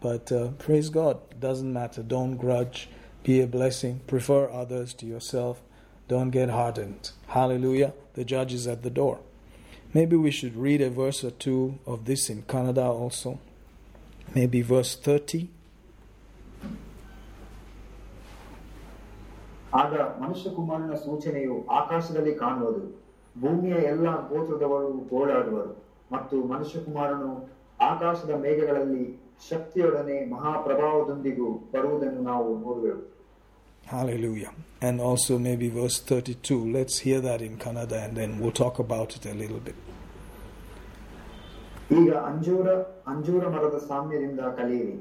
But uh, praise God. It doesn't matter. Don't grudge. Be a blessing. Prefer others to yourself. Don't get hardened. Hallelujah. The judge is at the door. Maybe we should read a verse or two of this in Kannada also. Maybe verse thirty. Aga Manusha Kumarana Suchaneyu Akashadalli Kanuvudu. ಭೂಮಿಯ ಎಲ್ಲ ಗೋತ್ರದವರು ಗೋಳಾಡುವರು ಮತ್ತು ಮನುಷ್ಯಕುಮಾರನು ಆಕಾಶದ ಮೇಘಗಳಲ್ಲಿ ಶಕ್ತಿಯೊಡನೆ ಮಹಾಪ್ರಭಾವದೊಂದಿಗೂ ಬರುವುದನ್ನು ನಾವು ನೋಡುವೆವು. Hallelujah. And also maybe verse thirty-two. Let's hear that in Kannada and then we'll talk about it a little bit. ಈಗ ಅಂಜೂರ ಅಂಜೂರ ಮರದ ಸಾಮ್ಯದಿಂದ ಕಲಿಯಿರಿ.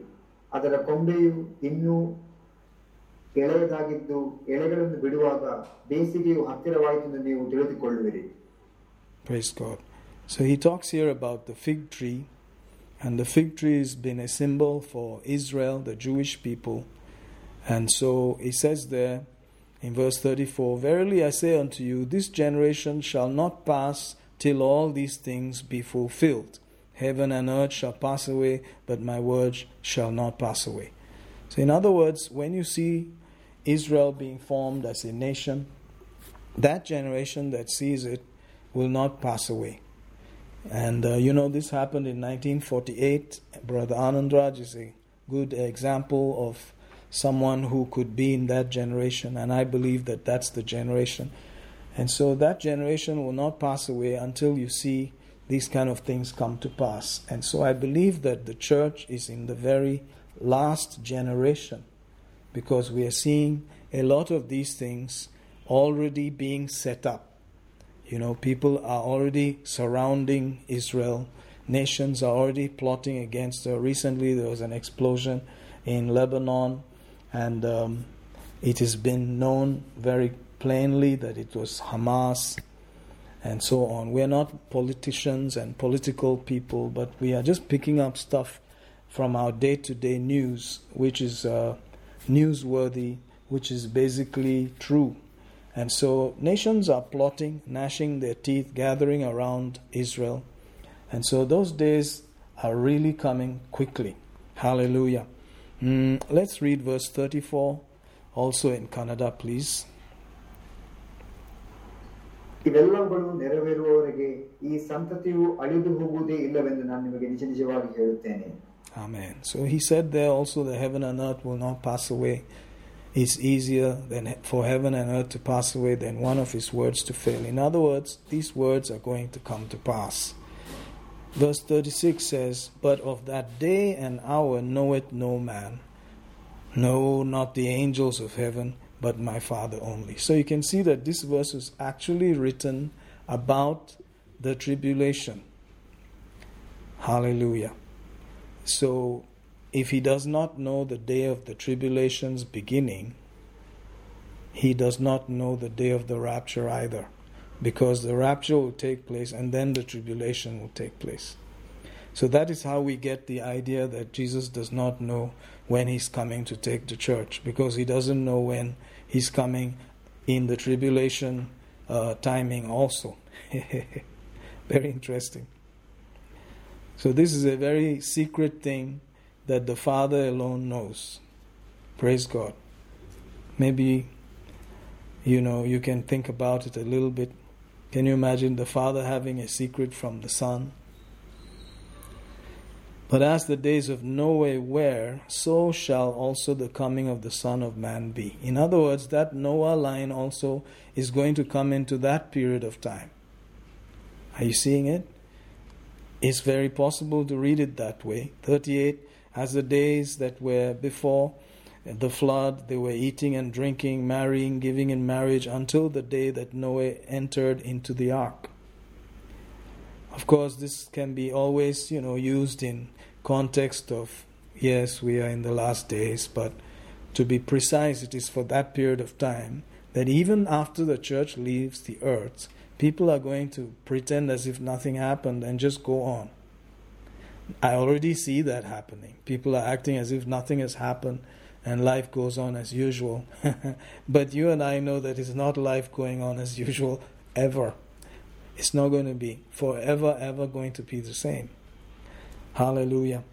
ಅದರ ಕೊಂಬೆಯು ಇನ್ನೂ ಎಳೆಯದಾಗಿದ್ದು ಎಳೆಗಳನ್ನು ಬಿಡುವಾಗ ಬೇಸಿಗೆಯು ಹತ್ತಿರವಾಯಿತೆಂದು ನೀವು ತಿಳಿದುಕೊಳ್ಳುವಿರಿ. Praise God. So he talks here about the fig tree, and the fig tree has been a symbol for Israel, the Jewish people. And so he says there in verse thirty-four, verily I say unto you, this generation shall not pass till all these things be fulfilled. Heaven and earth shall pass away, but my words shall not pass away. So in other words, when you see Israel being formed as a nation, that generation that sees it will not pass away. And uh, you know, this happened in nineteen forty-eight. Brother Anand Raj is a good example of someone who could be in that generation, and I believe that that's the generation. And so that generation will not pass away until you see these kind of things come to pass. And so I believe that the church is in the very last generation, because we are seeing a lot of these things already being set up. You know, people are already surrounding Israel. Nations are already plotting against her. Recently there was an explosion in Lebanon, and um, it has been known very plainly that it was Hamas and so on. We are not politicians and political people, but we are just picking up stuff from our day-to-day news, which is uh, newsworthy, which is basically true. And so nations are plotting, gnashing their teeth, gathering around Israel. And so those days are really coming quickly. Hallelujah. Mm, let's read verse thirty-four, also in Kannada, please. ಇವೆಲ್ಲವುಗಳು ನೆರವೇರುವವರೆಗೆ ಈ ಸಂತತಿಯು ಅಳಿದು ಹೋಗುವುದೇ ಇಲ್ಲವೆಂದು ನಾನು ನಿಮಗೆ ನಿಜ ನಿಜವಾಗಿ ಹೇಳುತ್ತೇನೆ. Amen. So he said there also, the heaven and earth will not pass away. It's easier than for heaven and earth to pass away than one of his words to fail. In other words, these words are going to come to pass. Verse thirty-six says, But of that day and hour knoweth no man, no, not the angels of heaven, but my Father only. So you can see that this verse is actually written about the tribulation. Hallelujah. So, if he does not know the day of the tribulation's beginning, he does not know the day of the rapture either, because the rapture will take place and then the tribulation will take place. So that is how we get the idea that Jesus does not know when he's coming to take the church, because he doesn't know when he's coming in the tribulation uh, timing also. Very interesting. So this is a very secret thing that the Father alone knows. Praise God. Maybe, you know, you can think about it a little bit. Can you imagine the Father having a secret from the Son? But as the days of Noah were, so shall also the coming of the Son of Man be. In other words, that Noah line also is going to come into that period of time. Are you seeing it? It's very possible to read it that way. thirty-eight, as the days that were before the flood, they were eating and drinking, marrying, giving in marriage, until the day that Noah entered into the ark. Of course, this can be always, you know, used in context of, yes, we are in the last days, but to be precise, it is for that period of time that even after the church leaves the earth, people are going to pretend as if nothing happened and just go on. I already see that happening. People are acting as if nothing has happened and life goes on as usual. But you and I know that it's not life going on as usual ever. It's not going to be forever, ever going to be the same. Hallelujah.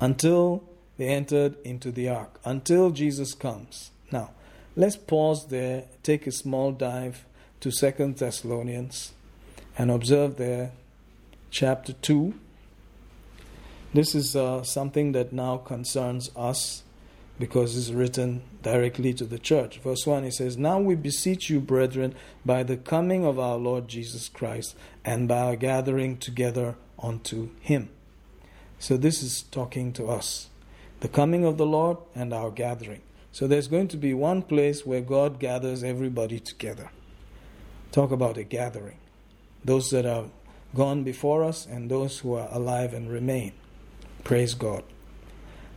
Until they entered into the ark. Until Jesus comes. Now, let's pause there, take a small dive to Second Thessalonians and observe there chapter two. This is uh, something that now concerns us because it's written directly to the church. Verse one, it says, Now we beseech you, brethren, by the coming of our Lord Jesus Christ and by our gathering together unto him. So this is talking to us. The coming of the Lord and our gathering. So there's going to be one place where God gathers everybody together. Talk about a gathering. Those that are gone before us and those who are alive and remain. Praise God.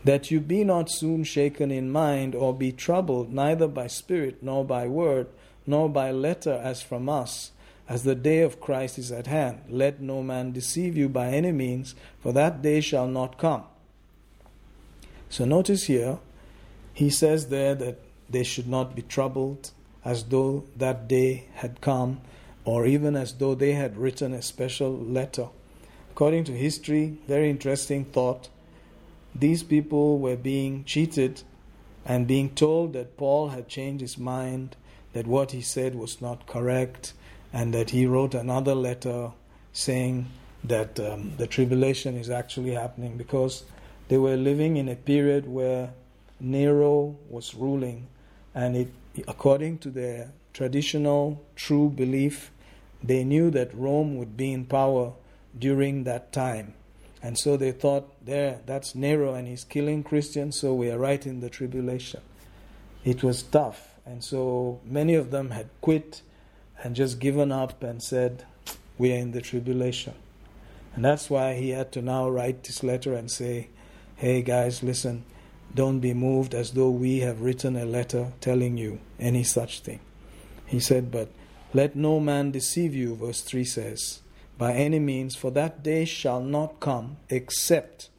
That you be not soon shaken in mind or be troubled, neither by spirit nor by word, nor by letter as from us, as the day of Christ is at hand. Let no man deceive you by any means, for that day shall not come. So notice here, he says there that they should not be troubled, as though that day had come, or even as though they had written a special letter. According to history, very interesting thought, these people were being cheated and being told that Paul had changed his mind, that what he said was not correct, and that he wrote another letter saying that um, the tribulation is actually happening, because they were living in a period where Nero was ruling, and it according to their traditional true belief, they knew that Rome would be in power during that time. And so they thought, there, that's Nero and he's killing Christians, so we are right in the tribulation. It was tough. And so many of them had quit and just given up and said, we are in the tribulation. And that's why he had to now write this letter and say, hey guys, listen, don't be moved as though we have written a letter telling you any such thing. He said, but let no man deceive you, verse three says, by any means, for that day shall not come, except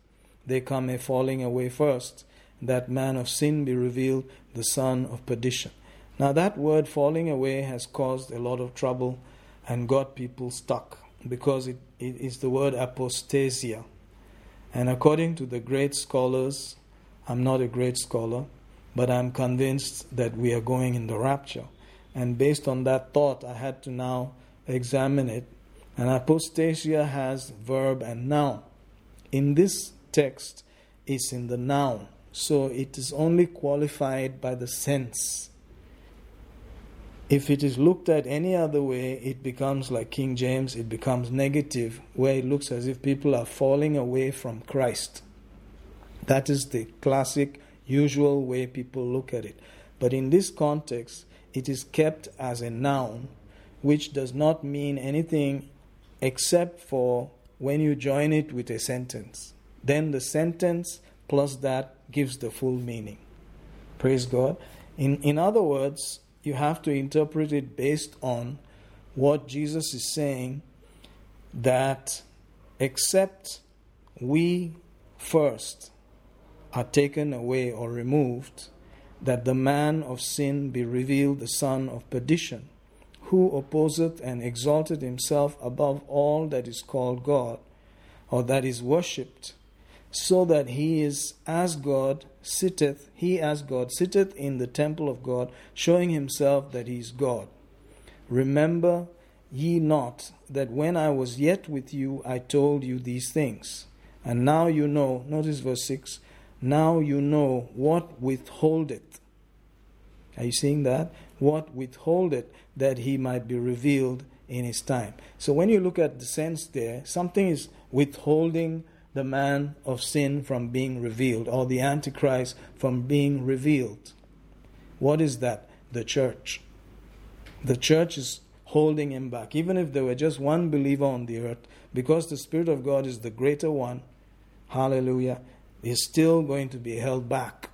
there come a falling away first, that man of sin be revealed, the son of perdition. Now that word falling away has caused a lot of trouble and got people stuck, because it, it is the word apostasia. And according to the great scholars, I'm not a great scholar, but I'm convinced that we are going in the rapture. And based on that thought, I had to now examine it. And apostasia has verb and noun. In this text, it's in the noun. So it is only qualified by the sense. If it is looked at any other way, it becomes like King James, it becomes negative, where it looks as if people are falling away from Christ. That is the classic, usual way people look at it. But in this context, it is kept as a noun, which does not mean anything except for when you join it with a sentence. Then the sentence plus that gives the full meaning. Praise God. In, in other words, you have to interpret it based on what Jesus is saying, that except we first are taken away or removed, that the man of sin be revealed, the son of perdition, who opposeth and exalteth himself above all that is called God, or that is worshipped, so that he is as God sitteth, he as God sitteth in the temple of God, showing himself that he is God. Remember ye not that when I was yet with you, I told you these things. And now you know, notice verse six, now you know what withholdeth. Are you seeing that? What withholdeth, that he might be revealed in his time. So when you look at the sense there, something is withholding the man of sin from being revealed, or the Antichrist from being revealed. What is that? The church. The church is holding him back. Even if there were just one believer on the earth, because the Spirit of God is the greater one, hallelujah, is still going to be held back.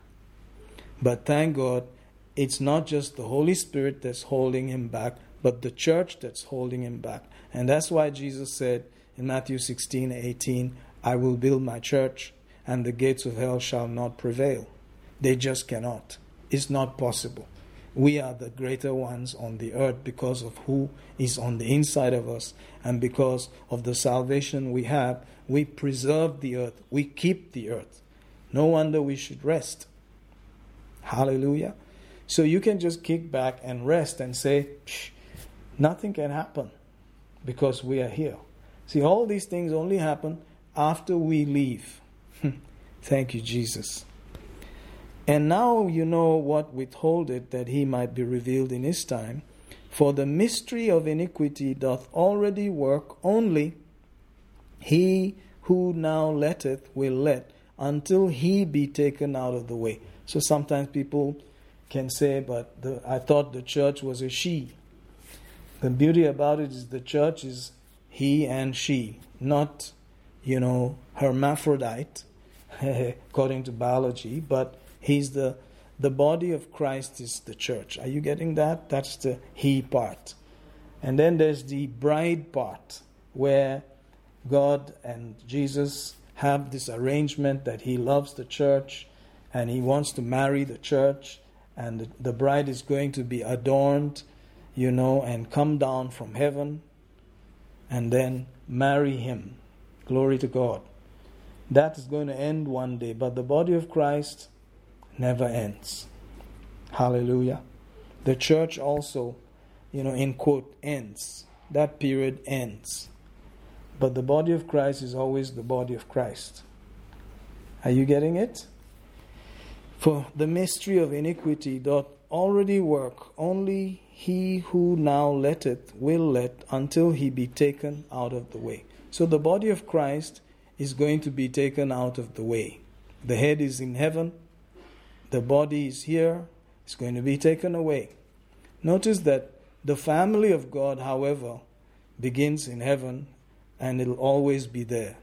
But thank God, it's not just the Holy Spirit that's holding him back, but the church that's holding him back. And that's why Jesus said in Matthew sixteen eighteen, I will build my church, and the gates of hell shall not prevail. They just cannot. It's not possible. We are the greater ones on the earth because of who is on the inside of us, and because of the salvation we have, we preserve the earth, we keep the earth. No wonder we should rest. Hallelujah. So you can just kick back and rest and say, nothing can happen because we are here. See, all these things only happen after we leave. Thank you, Jesus. And now you know what withholdeth, that he might be revealed in his time. For the mystery of iniquity doth already work, only he who now letteth will let, until he be taken out of the way. So sometimes people can say, but the, I thought the church was a she. The beauty about it is the church is he and she, not you know, hermaphrodite, according to biology, but he's the, the body of Christ is the church. Are you getting that? That's the he part. And then there's the bride part, where God and Jesus have this arrangement that he loves the church and he wants to marry the church, and the, the bride is going to be adorned, you know, and come down from heaven and then marry him. Glory to God. That is going to end one day, but the body of Christ never ends. Hallelujah. The church also, you know, in quote, ends. That period ends. But the body of Christ is always the body of Christ. Are you getting it? For the mystery of iniquity doth already work, only he who now letteth will let, until he be taken out of the way. So the body of Christ is going to be taken out of the way. The head is in heaven. The body is here. It's going to be taken away. Notice that the family of God, however, begins in heaven, and it'll always be there.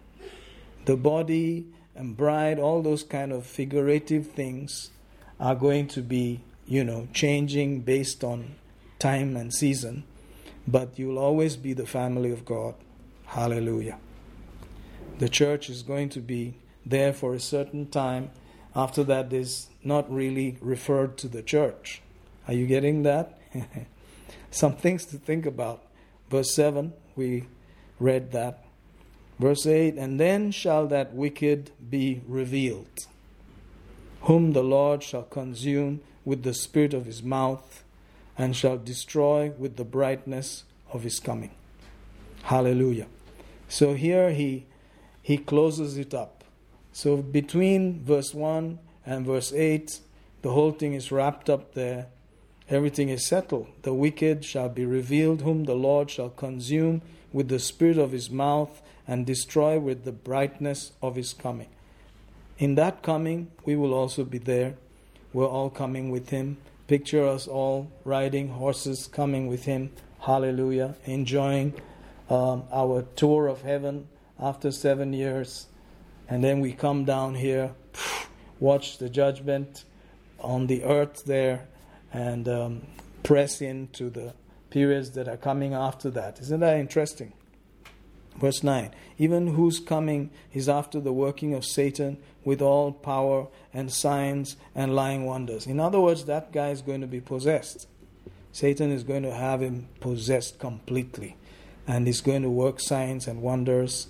The body and bride, all those kind of figurative things are going to be, you know, changing based on time and season, but you'll always be the family of God. Hallelujah. The church is going to be there for a certain time. After that is not really referred to the church. Are you getting that? Some things to think about. Verse seven, we read that. Verse eight, and then shall that wicked be revealed, whom the Lord shall consume with the spirit of his mouth, and shall destroy with the brightness of his coming. Hallelujah. So here he he closes it up. So between verse one and verse eight, the whole thing is wrapped up there. Everything is settled. The wicked shall be revealed, whom the Lord shall consume with the spirit of his mouth, and destroy with the brightness of his coming. In that coming, we will also be there. We're all coming with him. Picture us all riding horses, coming with him. Hallelujah. Enjoying um, our tour of heaven after seven years. And then we come down here, watch the judgment on the earth there, and um, press into the periods that are coming after that. Isn't that interesting? Verse nine, even whose coming is after the working of Satan with all power and signs and lying wonders. In other words, that guy is going to be possessed. Satan is going to have him possessed completely. And he's going to work signs and wonders.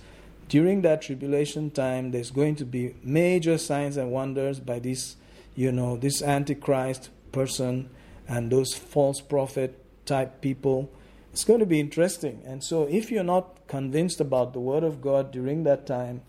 During that tribulation time, there's going to be major signs and wonders by this, you know, this Antichrist person and those false prophet type people. It's going to be interesting. And so if you're not convinced about the Word of God during that time,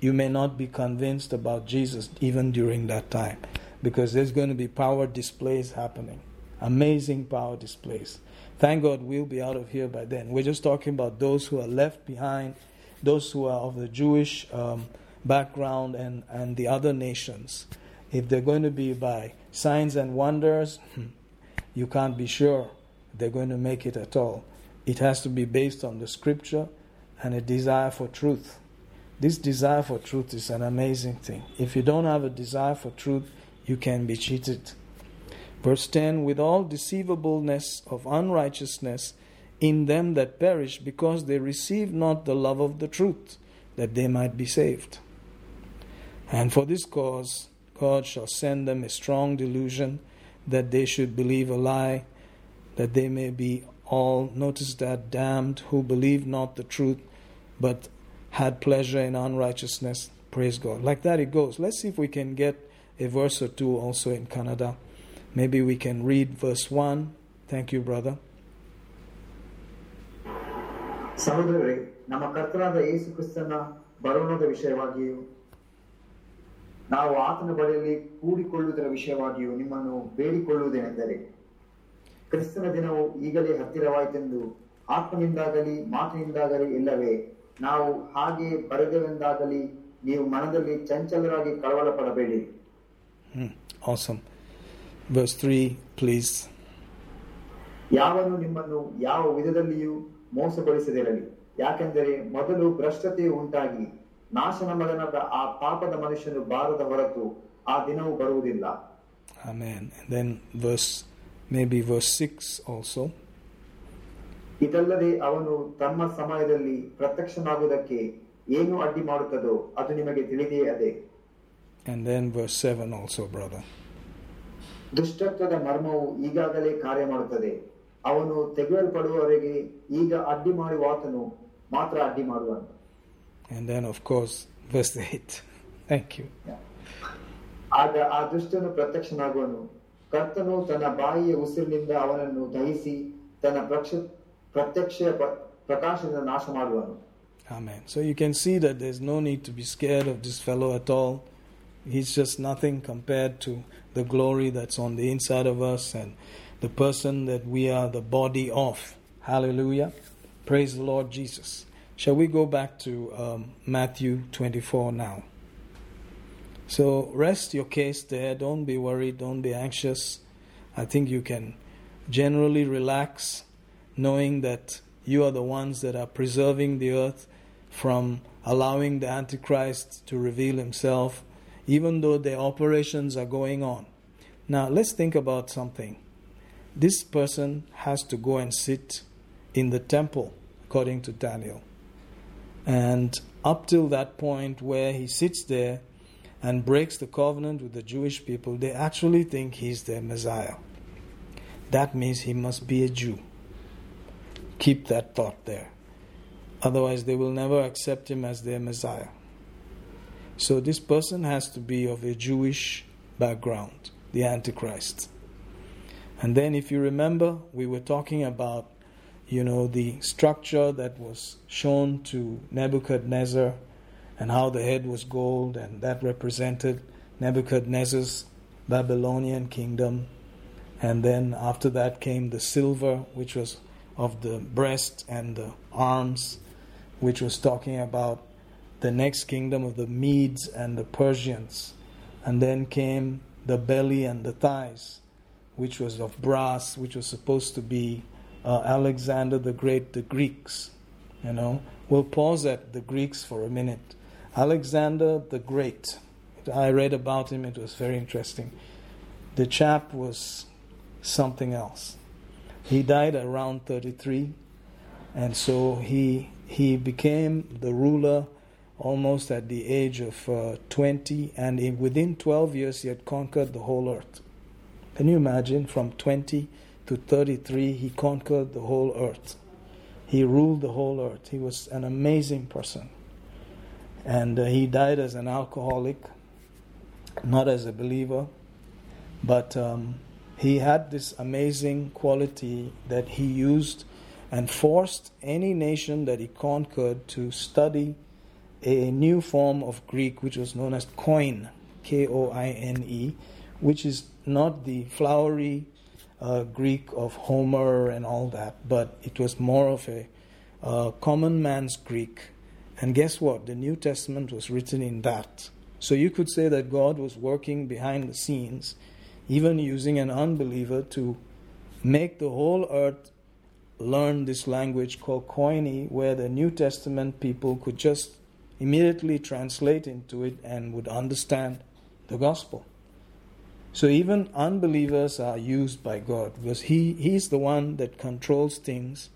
you may not be convinced about Jesus even during that time, because there's going to be power displays happening. Amazing power displays. Thank God we'll be out of here by then. We're just talking about those who are left behind, those who are of the Jewish um, background and, and the other nations. If they're going to be by signs and wonders, you can't be sure they're going to make it at all. It has to be based on the scripture and a desire for truth. This desire for truth is an amazing thing. If you don't have a desire for truth, you can be cheated. Verse ten, with all deceivableness of unrighteousness in them that perish, because they receive not the love of the truth, that they might be saved. And for this cause, God shall send them a strong delusion, that they should believe a lie, that they may be all, notice that, damned, who believe not the truth, but had pleasure in unrighteousness. Praise God. Like that it goes. Let's see if we can get a verse or two also in Kannada. Maybe we can read verse one. Thank you, brother. Sahodare, nama kartarada Yesu Kristana baronada vishayavagiyo, naavu aatana baliyalli koodikolluudara vishayavagiyo nimmannu beedikolluudeenendare, ಕ್ರಿಸ್ತನ ದಿನವು ಈಗಲೇ ಹತ್ತಿರವಾಯಿತೆಂದು ಆತ್ಮನಿಂದಾಗಲಿ ಮಾತಿನಿಂದಾಗಲಿ ಇಲ್ಲವೇ ನಾವು ಹಾಗೆ ಬರೆದವೆಂದಾಗಲಿ ನೀವು ಮನದಲ್ಲಿ ಚಂಚಲರಾಗಿ ಕಳವಳ ಪಡಬೇಡಿ. Awesome. Verse three, please. ಯಾವನು ನಿಮ್ಮನ್ನು ಯಾವ ವಿಧದಲ್ಲಿಯೂ ಮೋಸಗೊಳಿಸದಿರಲಿ, ಯಾಕೆಂದರೆ ಮೊದಲು ಭ್ರಷ್ಟತೆ ಉಂಟಾಗಿ ನಾಶನ ಮಗನಾದ ಆ ಪಾಪದ ಮನುಷ್ಯನು ಬಾರದ ಹೊರತು ಆ ದಿನವೂ ಬರುವುದಿಲ್ಲ. Amen. And then verse maybe verse six also. ಇದಲ್ಲದೆ ಅವನು ತಮ್ಮ ಸಮಯದಲ್ಲಿ ಪ್ರತ್ಯಕ್ಷನಾಗುವುದಕ್ಕೆ ಏನು ಅಡ್ಡಿ ಮಾಡುತ್ತದೋ ಅದು ನಿಮಗೆ ತಿಳಿದಿಯೇ ಅದೇ. And then verse seven also, brother. ದುಷ್ಟತ್ವದ ಮರ್ಮವು ಈಗಾಗಲೇ ಕಾರ್ಯ ಮಾಡುತ್ತದೆ, ಅವನು ತೆಗೆಯಲ್ಪಡುವವರೆಗೆ ಈಗ ಅಡ್ಡಿ ಮಾಡುವಾತನು ಮಾತ್ರ ಅಡ್ಡಿ ಮಾಡುವನು. And then of course verse eight. Thank you. ಆಗ ಆ ದುಷ್ಟನು ಪ್ರತ್ಯಕ್ಷನಾಗುವನು, ಕರ್ತನು ತನ್ನ ಬಾಯಿಯ ಉಸಿರಿನಿಂದ ಅವನನ್ನು ದಹಿಸಿ ತನ್ನ ಪ್ರತ್ಯಕ್ಷ ಪ್ರಕಾಶದಿಂದ ನಾಶ ಮಾಡುವನು. Amen. So you can see that there's no need to be scared of this fellow at all. He's just nothing compared to the glory that's on the inside of us and the person that we are the body of. Hallelujah. Praise the Lord Jesus. Shall we go back to um, Matthew twenty-four now? So rest your case there. Don't be worried. Don't be anxious. I think you can generally relax, knowing that you are the ones that are preserving the earth from allowing the Antichrist to reveal himself, even though their operations are going on. Now, let's think about something. this person has to go and sit in the temple, according to Daniel. And up till that point where he sits there and breaks the covenant with the Jewish people, they actually think he's their Messiah. That means he must be a Jew. Keep that thought there. Otherwise, they will never accept him as their Messiah. So this person has to be of a Jewish background, the Antichrist. And then, if you remember, we were talking about, you know, the structure that was shown to Nebuchadnezzar and how the head was gold, and that represented Nebuchadnezzar's Babylonian kingdom. And then after that came the silver, which was of the breast and the arms, which was talking about the next kingdom of the Medes and the Persians. And then came the belly and the thighs, which was of brass, which was supposed to be uh, Alexander the Great, the Greeks. You know, we'll pause at the Greeks for a minute. Alexander the Great, I read about him, it was very interesting. The chap was something else. He died around thirty-three, and so he he became the ruler almost at the age of uh, twenty, and in, within twelve years he had conquered the whole earth. Can you imagine? From twenty to thirty-three, he conquered the whole earth. He ruled the whole earth. He was an amazing person. And uh, he died as an alcoholic, not as a believer. But um, he had this amazing quality that he used and forced any nation that he conquered to study a new form of Greek, which was known as Koine, K O I N E, which is not the flowery uh, Greek of Homer and all that, but it was more of a uh, common man's Greek. And guess what? The New Testament was written in that. So you could say that God was working behind the scenes, even using an unbeliever, to make the whole earth learn this language called Koine, where the New Testament people could just immediately translate into it and would understand the gospel. So even unbelievers are used by God, because he, he's the one that controls things.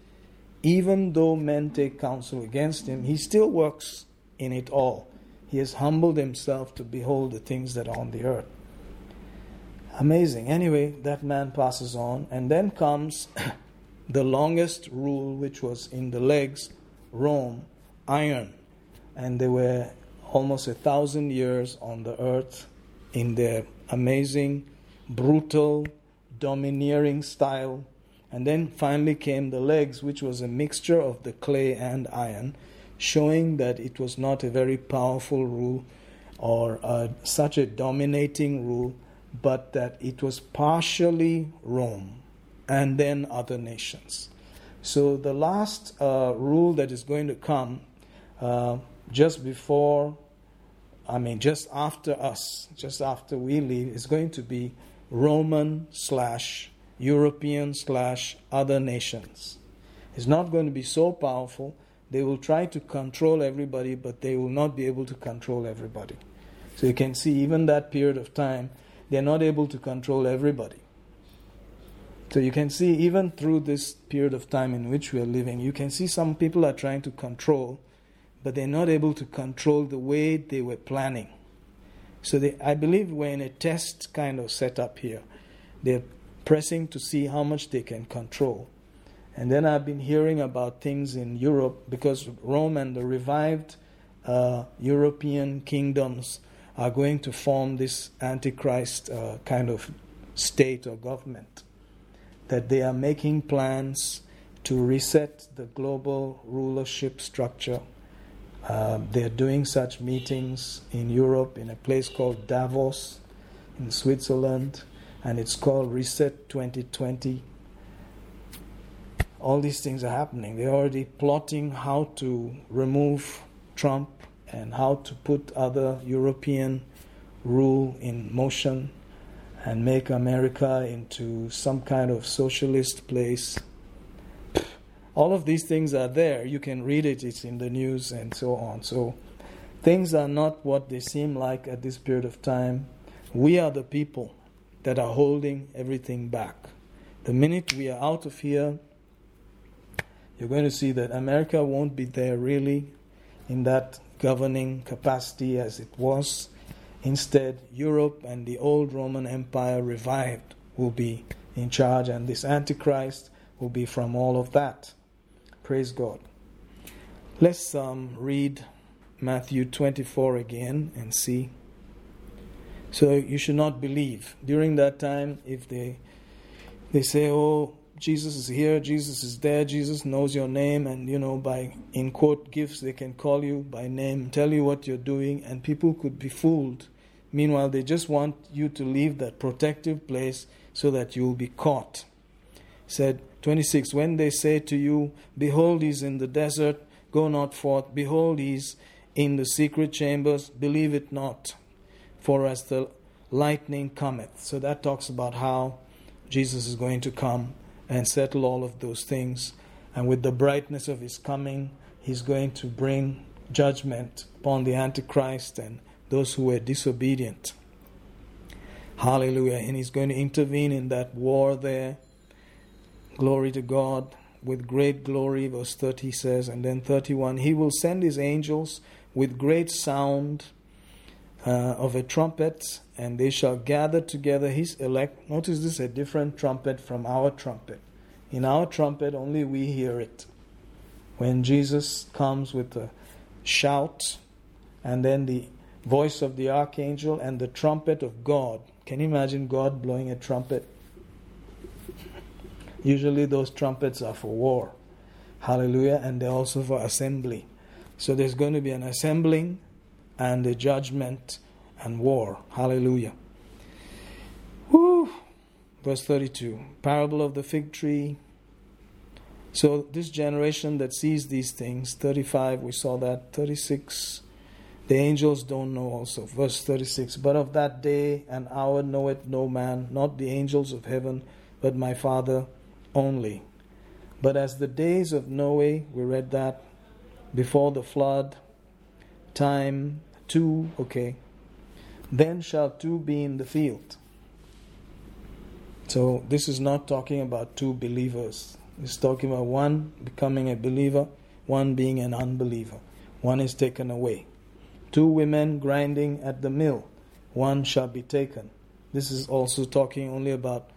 Even though men take counsel against him, he still works in it all. He has humbled himself to behold the things that are on the earth. Amazing. Anyway, that man passes on, and then comes the longest rule, which was in the legs, Rome, iron. And they were almost a thousand years on the earth in their amazing, brutal, domineering style. And then finally came the legs, which was a mixture of the clay and iron, showing that it was not a very powerful rule or uh, such a dominating rule, but that it was partially Rome and then other nations. So the last uh, rule that is going to come uh, just before, I mean just after us, just after we leave, is going to be Roman slash European slash other nations. It's not going to be so powerful. They will try to control everybody, but they will not be able to control everybody. So you can see even that period of time, they're not able to control everybody. So you can see, even through this period of time in which we are living, you can see some people are trying to control, but they're not able to control the way they were planning. So they, I believe we're in a test kind of setup here. They're pressing to see how much they can control. And then I've been hearing about things in Europe, because Rome and the revived uh, European kingdoms are going to form this Antichrist uh, kind of state or government, that they are making plans to reset the global rulership structure. Uh, they're doing such meetings in Europe in a place called Davos in Switzerland, and it's called Reset twenty twenty. All these things are happening. They're already plotting how to remove Trump and how to put other European rule in motion and make America into some kind of socialist place. All of these things are there. You can read it. It's in the news and so on. So things are not what they seem like at this period of time. We are the people that are holding everything back. The minute we are out of here, you're going to see that America won't be there really in that governing capacity as it was. Instead, Europe and the old Roman Empire revived will be in charge, and this Antichrist will be from all of that. Praise God. Let's um, read Matthew twenty-four again and see. So you should not believe. During that time, if they they say, oh, Jesus is here, Jesus is there, Jesus knows your name, and, you know, by, in quote, gifts, they can call you by name, tell you what you're doing, and people could be fooled. Meanwhile, they just want you to leave that protective place so that you'll be caught. Said twenty-six, when they say to you, behold, he's in the desert, go not forth, behold, he's in the secret chambers, believe it not, for as the lightning cometh. So that talks about how Jesus is going to come and settle all of those things. And with the brightness of his coming, he's going to bring judgment upon the Antichrist and those who were disobedient. Hallelujah. And he's going to intervene in that war there. Glory to God. With great glory, verse thirty says. And then thirty-one, he will send his angels with great sound uh, of a trumpet, and they shall gather together his elect. Notice this is a different trumpet from our trumpet. In our trumpet, only we hear it. When Jesus comes with a shout, and then the voice of the archangel and the trumpet of God. Can you imagine God blowing a trumpet? Usually those trumpets are for war. Hallelujah. And they're also for assembly. So there's going to be an assembling and a judgment and war. Hallelujah. Woo. Verse thirty-two. Parable of the fig tree. So this generation that sees these things. thirty-five, we saw that. thirty-six. The angels don't know also. Verse thirty-six. But of that day and hour knoweth no man, not the angels of heaven, but my Father only. But as the days of Noah, we read that, before the flood, time two, okay. Then shall two be in the field. So this is not talking about two believers. It's talking about one becoming a believer, one being an unbeliever. One is taken away. Two women grinding at the mill. One shall be taken. This is also talking only about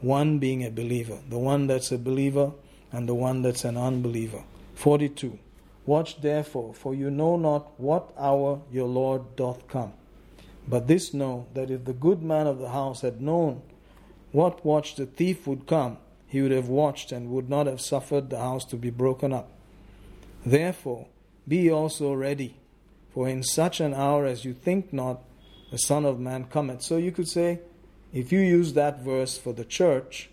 one being a believer. The one that's a believer and the one that's an unbeliever. forty-two. Watch therefore, for you know not what hour your Lord doth come. But this know, that if the good man of the house had known what watch the thief would come, he would have watched and would not have suffered the house to be broken up. Therefore, be also ready, for in such an hour as you think not, the Son of Man cometh. So you could say, if you use that verse for the church,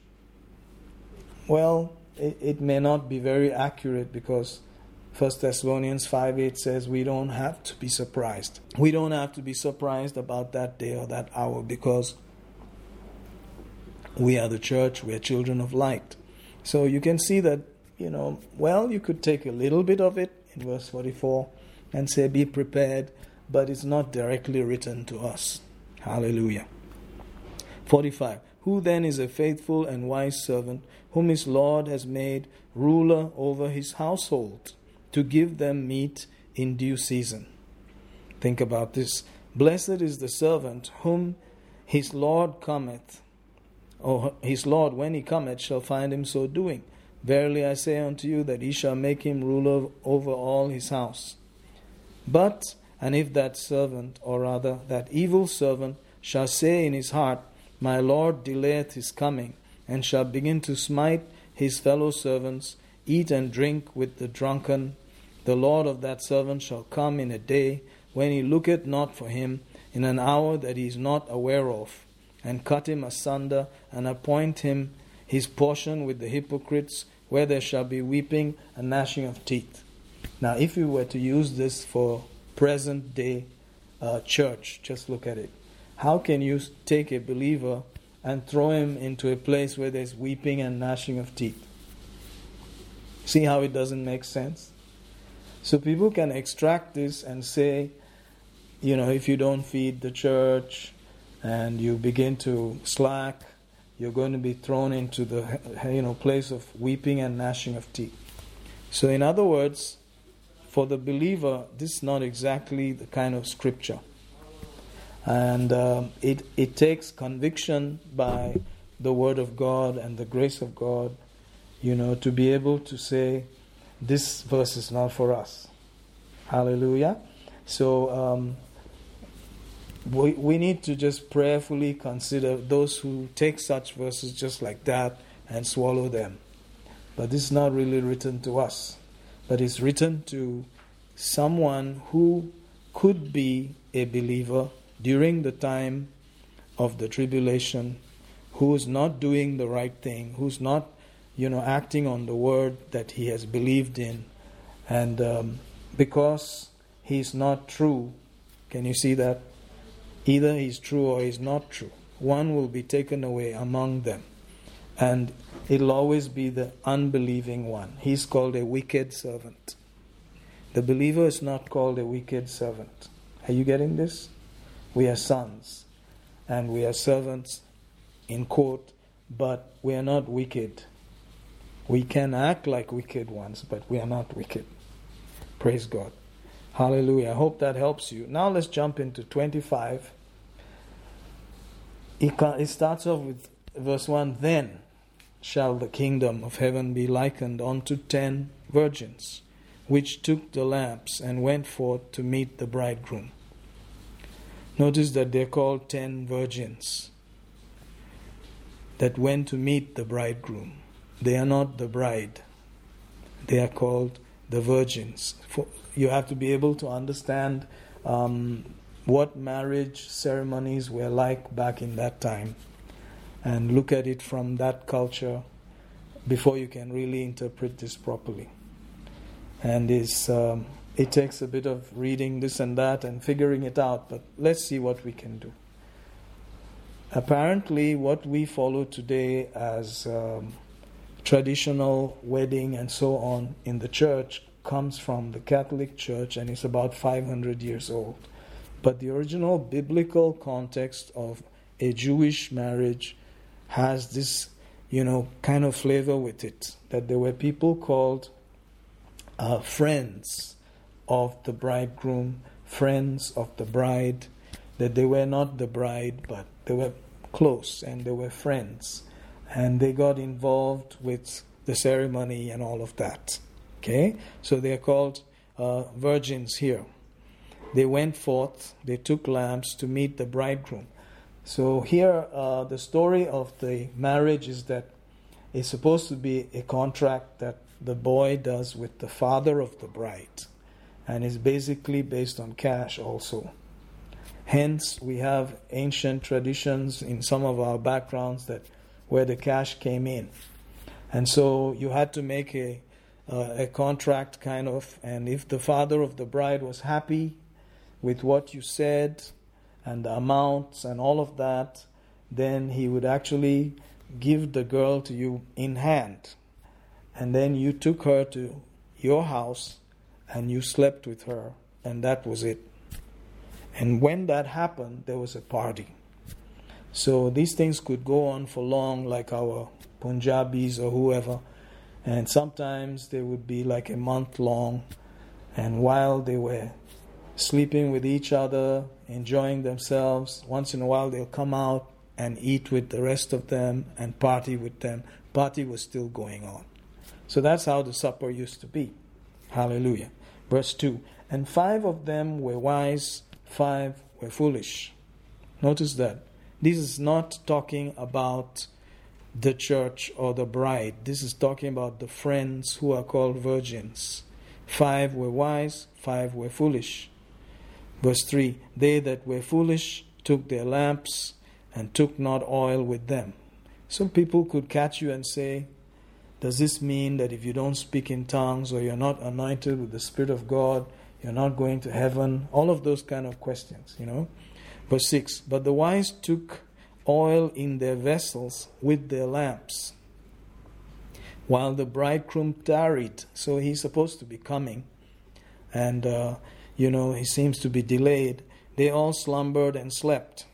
well, it, it may not be very accurate, because First Thessalonians five eight says we don't have to be surprised. We don't have to be surprised about that day or that hour, because we are the church, we are children of light. So you can see that, you know, well, you could take a little bit of it in verse forty-four and say be prepared, but it's not directly written to us. Hallelujah. forty-five. Who then is a faithful and wise servant, whom his Lord has made ruler over his household, to give them meat in due season? Think about this. Blessed is the servant whom his Lord cometh, or his Lord when he cometh shall find him so doing. Verily I say unto you, that he shall make him ruler over all his house. But, and if that servant, or rather that evil servant, shall say in his heart, my Lord delayeth his coming, and shall begin to smite his fellow servants, eat and drink with the drunken, the Lord of that servant shall come in a day when he looketh not for him, in an hour that he is not aware of, and cut him asunder, and appoint him his portion with the hypocrites, where there shall be weeping and gnashing of teeth. Now, if you were to use this for present day uh, church, just look at it. How can you take a believer and throw him into a place where there's weeping and gnashing of teeth? See how it doesn't make sense? So people can extract this and say, you know, if you don't feed the church and you begin to slack, you're going to be thrown into the you know place of weeping and gnashing of teeth. So in other words, for the believer, this is not exactly the kind of scripture. And uh, it, it takes conviction by the word of God and the grace of God, you know, to be able to say, this verse is not for us. Hallelujah. So um, we, we need to just prayerfully consider those who take such verses just like that and swallow them. But this is not really written to us. But it's written to someone who could be a believer during the time of the tribulation, who is not doing the right thing, who's not, you know, acting on the word that he has believed in. And um, because he's not true, can you see that? Either he's true or he's not true. One will be taken away among them. And it'll always be the unbelieving one. He's called a wicked servant. The believer is not called a wicked servant. Are you getting this? We are sons and we are servants in court, but we are not wicked. We can act like wicked ones, but we are not wicked. Praise God. Hallelujah. I hope that helps you. Now let's jump into twenty-five. It starts off with verse one. Then shall the kingdom of heaven be likened unto ten virgins, which took the lamps and went forth to meet the bridegroom. Notice that they're called ten virgins that went to meet the bridegroom. They are not the bride. They are called the virgins. For, you have to be able to understand um, what marriage ceremonies were like back in that time, and look at it from that culture before you can really interpret this properly. And it's, um, it takes a bit of reading this and that and figuring it out, but let's see what we can do. Apparently, what we follow today as um, traditional wedding and so on in the church comes from the Catholic Church, and it's about five hundred years old. But the original biblical context of a Jewish marriage has this, you know, kind of flavor with it, that there were people called uh, friends of the bridegroom, friends of the bride, that they were not the bride, but they were close and they were friends. And they got involved with the ceremony and all of that. Okay? So they are called uh, virgins here. They went forth, they took lamps to meet the bridegroom. So here, uh, the story of the marriage is that it's supposed to be a contract that the boy does with the father of the bride. And it's basically based on cash also. Hence, we have ancient traditions in some of our backgrounds that where the cash came in. And so you had to make a, uh, a contract kind of, and if the father of the bride was happy with what you said, and the amounts and all of that, then he would actually give the girl to you in hand. And then you took her to your house and you slept with her, and that was it. And when that happened, there was a party. So these things could go on for long, like our Punjabis or whoever. And sometimes they would be like a month long. And while they were sleeping with each other, enjoying themselves, once in a while they'll come out and eat with the rest of them and party with them. Party was still going on. So that's how the supper used to be. Hallelujah. Verse two. And five of them were wise, five were foolish. Notice that. This is not talking about the church or the bride. This is talking about the friends who are called virgins. Five were wise, five were foolish. Verse three, they that were foolish took their lamps and took not oil with them. Some people could catch you and say, does this mean that if you don't speak in tongues or you're not anointed with the Spirit of God, you're not going to heaven? All of those kind of questions, you know. Verse six, but the wise took oil in their vessels with their lamps, while the bridegroom tarried. So he's supposed to be coming. And Uh, You know, he seems to be delayed. They all slumbered and slept.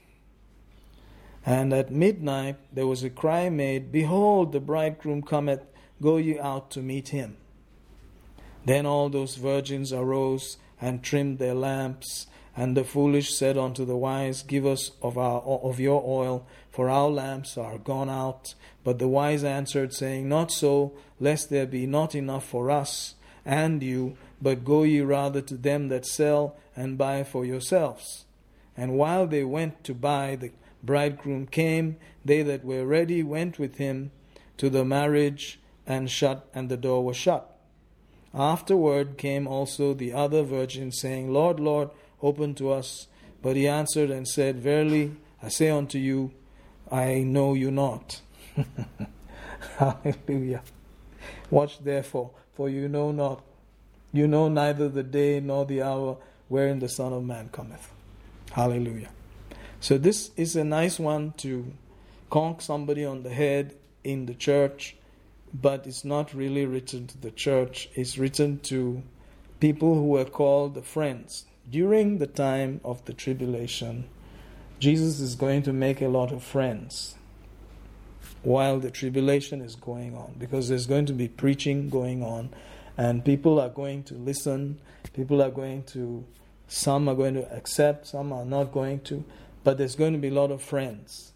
And at midnight there was a cry made, Behold, the bridegroom cometh, go ye out to meet him. Then all those virgins arose and trimmed their lamps. And the foolish said unto the wise, Give us of our of your oil, for our lamps are gone out. But the wise answered, saying, Not so, lest there be not enough for us and you, but go ye rather to them that sell, and buy for yourselves. And while they went to buy, the bridegroom came, they that were ready went with him to the marriage, and shut, and the door was shut. Afterward came also the other virgins, saying, Lord, Lord, open to us. But he answered and said, Verily I say unto you, I know you not. Hallelujah. Watch therefore, for you know not, you know neither the day nor the hour wherein the Son of Man cometh. Hallelujah. So this is a nice one to conk somebody on the head in the church, but it's not really written to the church. It's written to people who were called the friends. During the time of the tribulation, Jesus is going to make a lot of friends while the tribulation is going on, because there's going to be preaching going on, and people are going to listen. People are going to, some are going to accept, some are not going to, but there's going to be a lot of friends.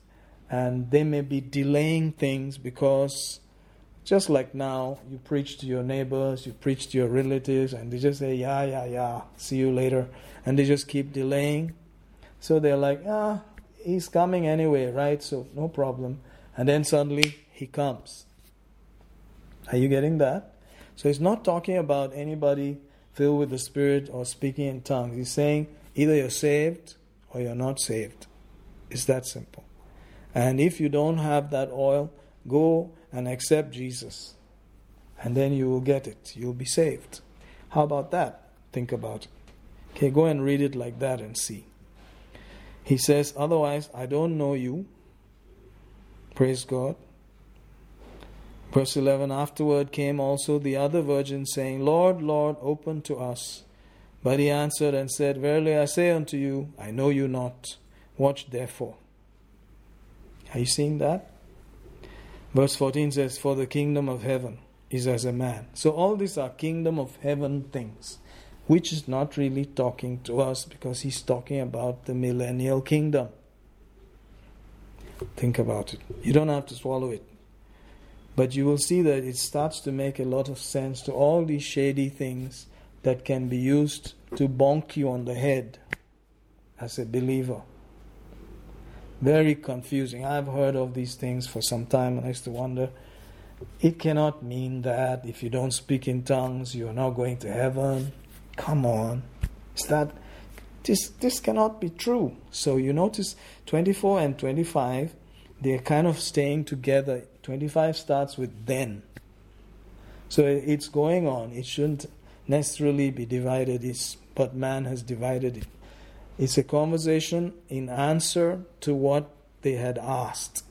And they may be delaying things because, just like now, you preach to your neighbors, you preach to your relatives, and they just say, yeah, yeah, yeah, see you later. And they just keep delaying. So they're like, ah, he's coming anyway, right? So no problem. And then suddenly, he comes. Are you getting that? So he's not talking about anybody filled with the Spirit or speaking in tongues. He's saying, either you're saved or you're not saved. It's that simple. And if you don't have that oil, go and accept Jesus, and then you will get it. You'll be saved. How about that? Think about it. Okay, go and read it like that and see. He says, otherwise, I don't know you. Praise God. Verse eleven, afterward came also the other virgins, saying, Lord, Lord, open to us. But he answered and said, Verily I say unto you, I know you not. Watch therefore. Are you seeing that? Verse fourteen says, For the kingdom of heaven is as a man. So all these are kingdom of heaven things, which is not really talking to us, because he's talking about the millennial kingdom. Think about it. You don't have to swallow it. But you will see that it starts to make a lot of sense to all these shady things that can be used to bonk you on the head as a believer. Very confusing. I've heard of these things for some time, and I used to wonder, it cannot mean that if you don't speak in tongues, you're not going to heaven. Come on. Is that, this, this cannot be true. So you notice twenty-four and twenty-five, they're kind of staying together. twenty-five starts with then. So it's going on. It shouldn't necessarily be divided, it's, but man has divided it. It's a conversation in answer to what they had asked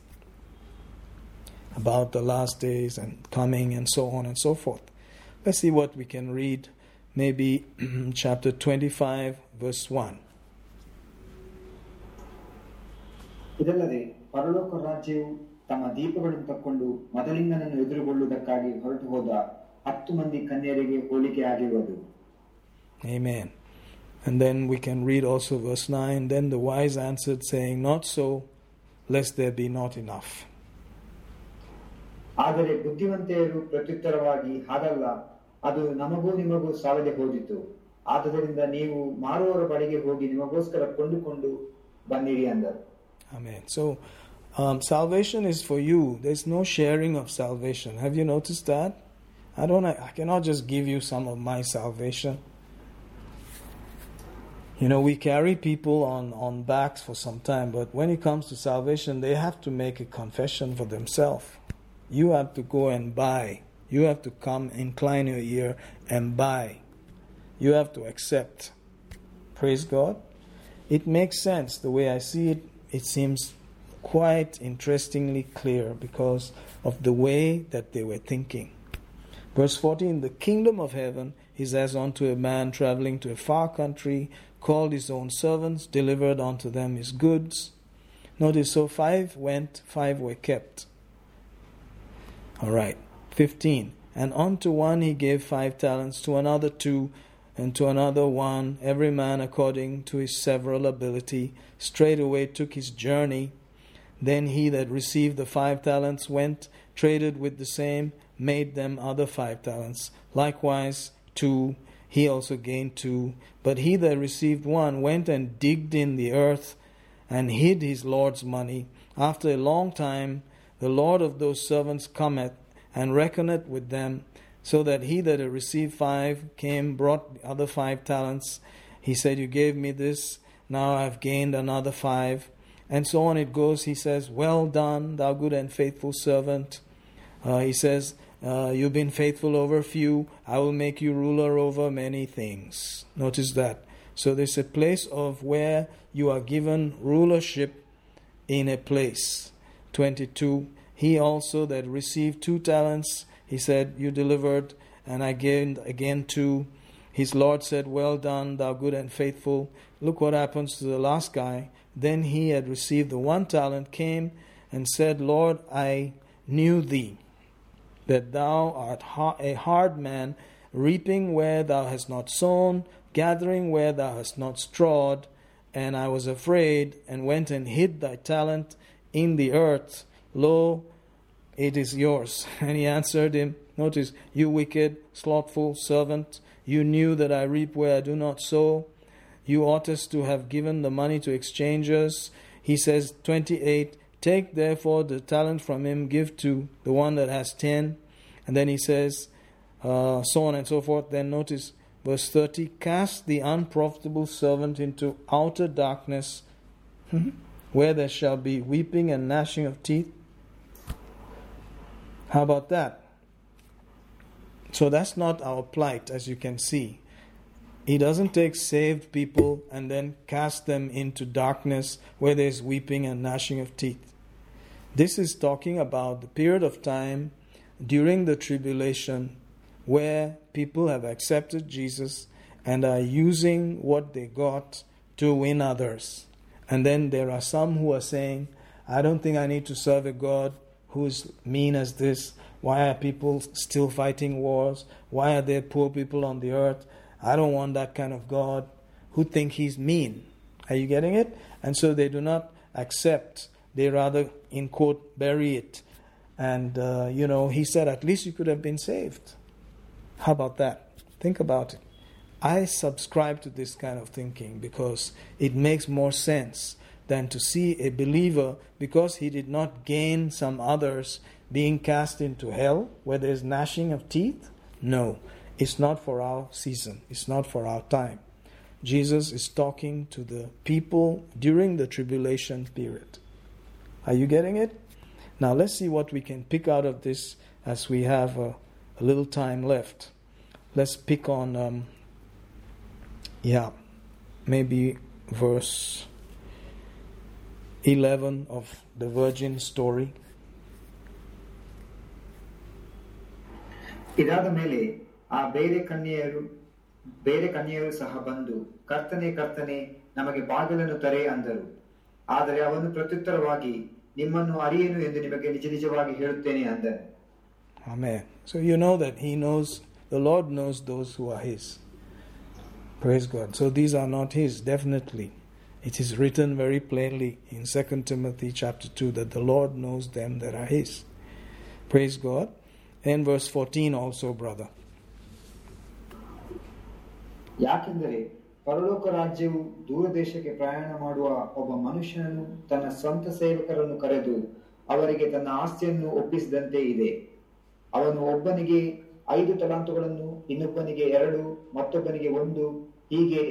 about the last days and coming and so on and so forth. Let's see what we can read. Maybe chapter twenty-five, verse one. ಇದಲ್ಲದೆ ಪರಲೋಕ ರಾಜ್ಯವು ತಮ್ಮ ದೀಪಗಳನ್ನು ತಕ್ಕೊಂಡು ಮದಲಿಂಗನನ್ನು ಎದುರುಗೊಳ್ಳುವುದಕ್ಕಾಗಿ ಹೊರಟು ಹೋದ ಹತ್ತು ಮಂದಿ ಕನ್ಯರಿಗೆ ಹೋಲಿಕೆಯಾಗಿರುವುದು. Amen. And then we can read also verse nine. Then the wise answered, saying, Not so, lest there be not enough. ಆದರೆ ಬುದ್ಧಿವಂತೆಯರು ಪ್ರತ್ಯುತ್ತರವಾಗಿ, ಹಾಗಲ್ಲ, ಅದು ನಮಗೂ ನಿಮಗೂ ಸಾಲದೆ ಹೋದಿತು, ಆದ್ದರಿಂದ ನೀವು ಮಾರುವವರ ಬಳಿಗೆ ಹೋಗಿ ನಿಮಗೋಸ್ಕರ ಕೊಂಡುಕೊಂಡು ಬನ್ನಿರಿ ಅಂದರು. Amen. So um, salvation is for you. There's no sharing of salvation. Have you noticed that? I don't. I, I cannot just give you some of my salvation. You know, we carry people on, on backs for some time, but when it comes to salvation, they have to make a confession for themselves. You have to go and buy. You have to come, incline your ear, and buy. You have to accept. Praise God. It makes sense. The way I see it, it seems quite interestingly clear because of the way that they were thinking. Verse fourteen, the kingdom of heaven is as unto a man traveling to a far country, called his own servants, delivered unto them his goods. Notice, so five went, five were kept. All right, fifteen. And unto one he gave five talents, to another two, and to another one, every man according to his several ability. Straightway took his journey. Then he that received the five talents went, traded with the same, made them other five talents. Likewise, two, he also gained two. But he that received one went and digged in the earth, and hid his Lord's money. After a long time, the Lord of those servants cometh, and reckoneth with them. So that he that had received five came, brought the other five talents. He said, you gave me this, now I have gained another five. And so on it goes. He says, well done, thou good and faithful servant. Uh, he says, uh, you've been faithful over few, I will make you ruler over many things. Notice that. So there's a place of where you are given rulership in a place. twenty-two. He also that received two talents, he said, you delivered, and I gained again two. His Lord said, well done, thou good and faithful. Look what happens to the last guy. Then he had received the one talent, came and said, Lord, I knew thee, that thou art ha- a hard man, reaping where thou hast not sown, gathering where thou hast not strawed. And I was afraid, and went and hid thy talent in the earth. Lo, it is yours. And he answered him, notice, you wicked, slothful servant, you knew that I reap where I do not sow. You oughtest to have given the money to exchangers. He says, twenty-eight, take therefore the talent from him, give to the one that has ten. And then he says, uh, so on and so forth. Then notice, verse thirty, cast the unprofitable servant into outer darkness, where there shall be weeping and gnashing of teeth. How about that? So that's not our plight, as you can see. He doesn't take saved people and then cast them into darkness where there's weeping and gnashing of teeth. This is talking about the period of time during the tribulation where people have accepted Jesus and are using what they got to win others. And then there are some who are saying, I don't think I need to serve a God who's mean as this. Why are people still fighting wars? Why are there poor people on the earth? I don't want that kind of God who think he's mean. Are you getting it? And so they do not accept. They rather, in quote, bury it. And, uh, you know, he said, at least you could have been saved. How about that? Think about it. I subscribe to this kind of thinking because it makes more sense than to see a believer, because he did not gain some others, being cast into hell where there is gnashing of teeth? No, it's not for our season. It's not for our time. Jesus is talking to the people during the tribulation period. Are you getting it? Now let's see what we can pick out of this as we have a, a little time left. Let's pick on, um, yeah, maybe verse eleven of the virgin story. ಇದಾದ ಮೇಲೆ ಆ ಬೇರೆ ಕನ್ಯೆಯರು ಬೇರೆ ಕನ್ಯೆಯರು ಸಹ ಬಂದು, ಕರ್ತನೆ ಕರ್ತನೆ, ನಮಗೆ ಬಾಗಿಲನ್ನು ತರೆ ಅಂದರು. ಆದರೆ ಅವನು ಪ್ರತ್ಯುತ್ತರವಾಗಿ, ನಿಮ್ಮನ್ನು ಅರಿಯೇನು ಎಂದು ನಿಮಗೆ ನಿಜ ನಿಜವಾಗಿ ಹೇಳುತ್ತೇನೆ ಅಂದನು. Amen. So you know that he knows, the Lord knows those who are his. Praise God. So these are not his, definitely. It is written very plainly in Second Timothy chapter two that the Lord knows them that are his. Praise God. And verse fourteen also, brother. ಯಾಕೆಂದರೆ ಪರಲೋಕ ರಾಜ್ಯವು ದೂರ ದೇಶಕ್ಕೆ ಪ್ರಯಾಣ ಮಾಡುವ ಒಬ್ಬ ಮನುಷ್ಯನನ್ನು ತನ್ನ ಸ್ವಂತ ಸೇವಕರನ್ನು ಕರೆದು ಅವರಿಗೆ ತನ್ನ ಆಸ್ತಿಯನ್ನು ಒಪ್ಪಿಸಿದಂತೆ ಇದೆ. ಅವನು ಒಬ್ಬನಿಗೆ ಐದು ತಲಾಂತುಗಳನ್ನು, ಇನ್ನೊಬ್ಬನಿಗೆ ಎರಡು, ಮತ್ತೊಬ್ಬನಿಗೆ ಒಂದು, ಹೀಗೆ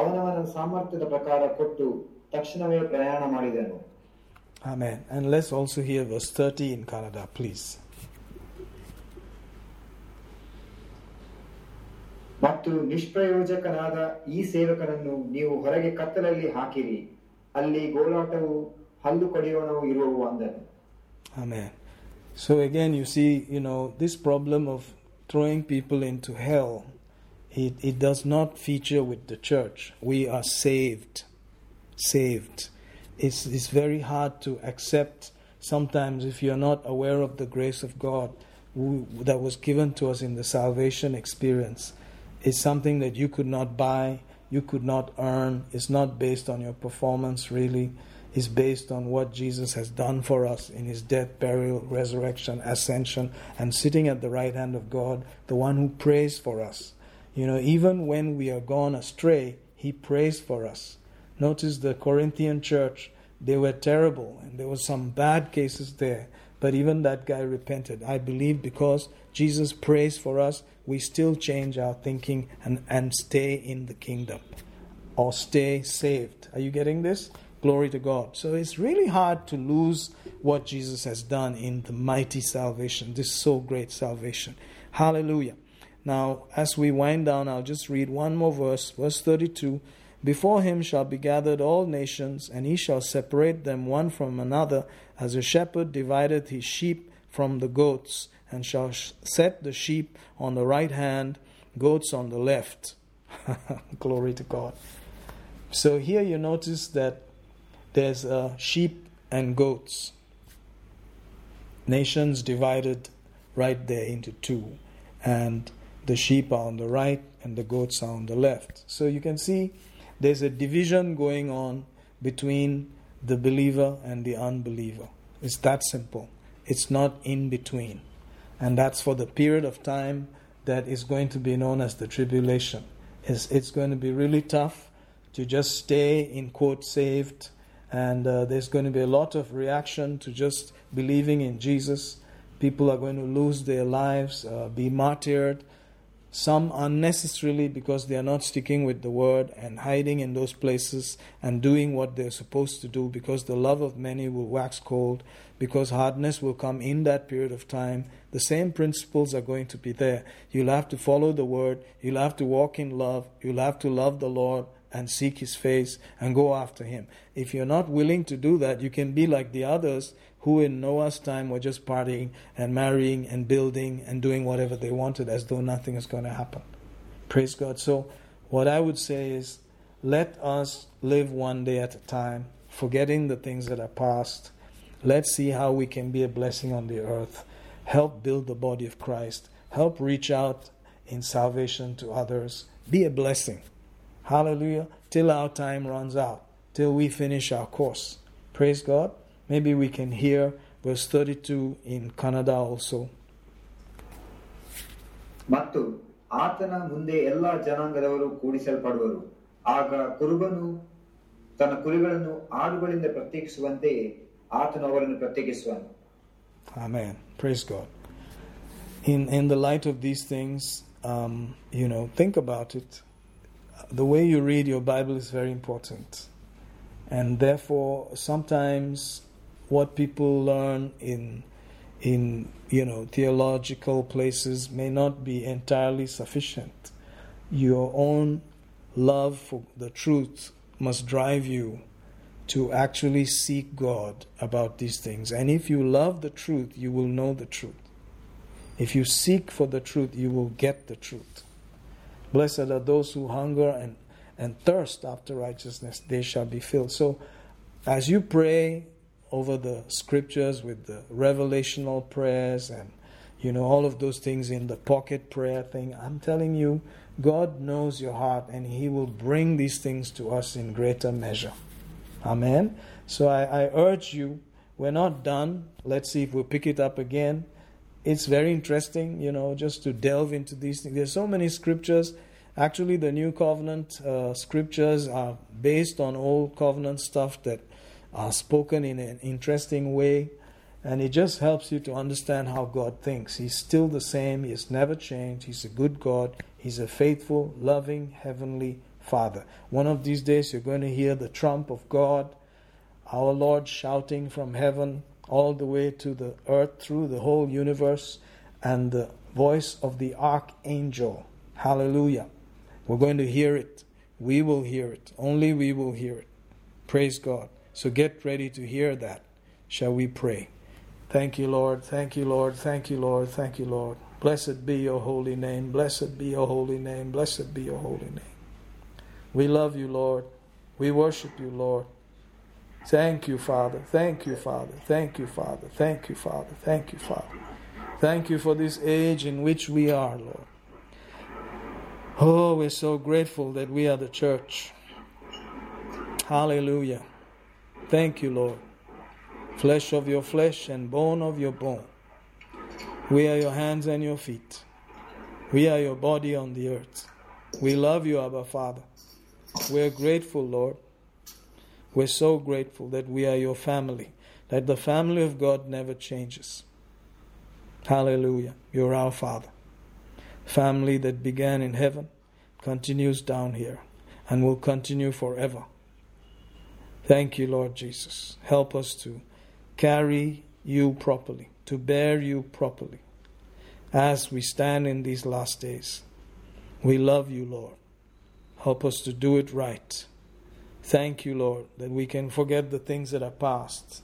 ಅವನವನ ಸಾಮರ್ಥ್ಯದ ಪ್ರಕಾರ ಕೊಟ್ಟು ತಕ್ಷಣವೇ ಪ್ರಯಾಣ ಮಾಡಿದನು. Amen. And let's also hear verse thirty in Kannada, please. ಮತ್ತು ನಿಷ್ಪ್ರಯೋಜಕನಾದ ಈ ಸೇವಕನನ್ನು ನೀವು ಹೊರಗೆ ಕತ್ತಲಲ್ಲಿ ಹಾಕಿರಿ, ಅಲ್ಲಿ ಗೋಳಾಟವು ಹಲ್ಲು ಕಡಿಯೋಣವು ಇರುವವು ಅಂದನು. Amen. So again you see, you know, this problem of throwing people into hell, it, it does not feature with the church. We are saved. Saved. it's, it's very hard to accept sometimes if you're not aware of the grace of God who, that was given to us in the salvation experience. It's something that you could not buy, you could not earn. It's not based on your performance, really. It's based on what Jesus has done for us in his death, burial, resurrection, ascension, and sitting at the right hand of God, the one who prays for us. You know, even when we are gone astray, he prays for us. Notice the Corinthian church, they were terrible, and there were some bad cases there. But even that guy repented. I believe because Jesus prays for us, we still change our thinking and, and stay in the kingdom or stay saved. Are you getting this? Glory to God. So it's really hard to lose what Jesus has done in the mighty salvation, this so great salvation. Hallelujah. Now, as we wind down, I'll just read one more verse, verse thirty-two. Before him shall be gathered all nations, and he shall separate them one from another, as a shepherd divideth his sheep from the goats, and shall set the sheep on the right hand, goats on the left. Glory to God. So here you notice that there's uh, sheep and goats. Nations divided right there into two. And the sheep are on the right and the goats are on the left. So you can see there's a division going on between the believer and the unbeliever. It's that simple. It's not in between. And that's for the period of time that is going to be known as the tribulation. It's, it's going to be really tough to just stay in quote saved. And uh, there's going to be a lot of reaction to just believing in Jesus. People are going to lose their lives, uh, be martyred, some unnecessarily because they are not sticking with the word and hiding in those places and doing what they're supposed to do, because the love of many will wax cold, because hardness will come in that period of time. The same principles are going to be there. You'll have to follow the word. You'll have to walk in love. You'll have to love the Lord and seek his face and go after him. If you're not willing to do that, you can be like the others who in Noah's time were just partying and marrying and building and doing whatever they wanted as though nothing is going to happen. Praise God. So what I would say is, let us live one day at a time, forgetting the things that are past. Let's see how we can be a blessing on the earth. Help build the body of Christ. Help reach out in salvation to others. Be a blessing. Hallelujah. Till our time runs out, till we finish our course. Praise God. Maybe we can hear verse thirty-two in Kannada also. ಮತ್ತು ಆತನ ಮುಂದೆ ಎಲ್ಲ ಜನಾಂಗದವರು ಕೂಡಿಸಲ್ಪಡುವರು. ಆಗ ಕುರುಬನು ತನ್ನ ಕುರಿಗಳನ್ನು ಆಡುಗಳಿಂದ ಪ್ರತ್ಯೇಕಿಸುವಂತೆ ಆತನು ಅವರನ್ನು ಪ್ರತ್ಯೇಕಿಸುವನು. Amen. Praise God. In in the light of these things, um, you know, think about it. The way you read your Bible is very important. And therefore, sometimes what people learn in, in you know, theological places may not be entirely sufficient. Your own love for the truth must drive you to actually seek God about these things. And if you love the truth, you will know the truth. If you seek for the truth, you will get the truth. Blessed are those who hunger and, and thirst after righteousness, they shall be filled. So as you pray over the scriptures with the revelational prayers and, you know, all of those things in the pocket prayer thing, I'm telling you, God knows your heart and he will bring these things to us in greater measure. Amen. So I, I urge you, we're not done. Let's see if we'll pick it up again. It's very interesting, you know, just to delve into these things. There's so many scriptures. Actually, the New Covenant uh, scriptures are based on Old Covenant stuff that are spoken in an interesting way. And it just helps you to understand how God thinks. He's still the same. He has never changed. He's a good God. He's a faithful, loving, heavenly Father. One of these days, you're going to hear the trump of God, our Lord shouting from heaven, all the way to the earth, through the whole universe, and the voice of the archangel. Hallelujah. We're going to hear it. We will hear it. Only we will hear it. Praise God. So get ready to hear that. Shall we pray? Thank you, Lord. Thank you, Lord. Thank you, Lord. Thank you, Lord. Blessed be your holy name. Blessed be your holy name. Blessed be your holy name. We love you, Lord. We worship you, Lord. Thank you, Father. Thank you, Father. Thank you, Father. Thank you, Father. Thank you, Father. Thank you for this age in which we are, Lord. Oh, we're so grateful that we are the church. Hallelujah. Thank you, Lord. Flesh of your flesh and bone of your bone. We are your hands and your feet. We are your body on the earth. We love you, Abba Father. We're grateful, Lord. We're so grateful that we are your family, that the family of God never changes. Hallelujah. You're our Father. Family that began in heaven, continues down here, and will continue forever. Thank you, Lord Jesus. Help us to carry you properly, to bear you properly, as we stand in these last days. We love you, Lord. Help us to do it right. Thank you, Lord, that we can forget the things that are past,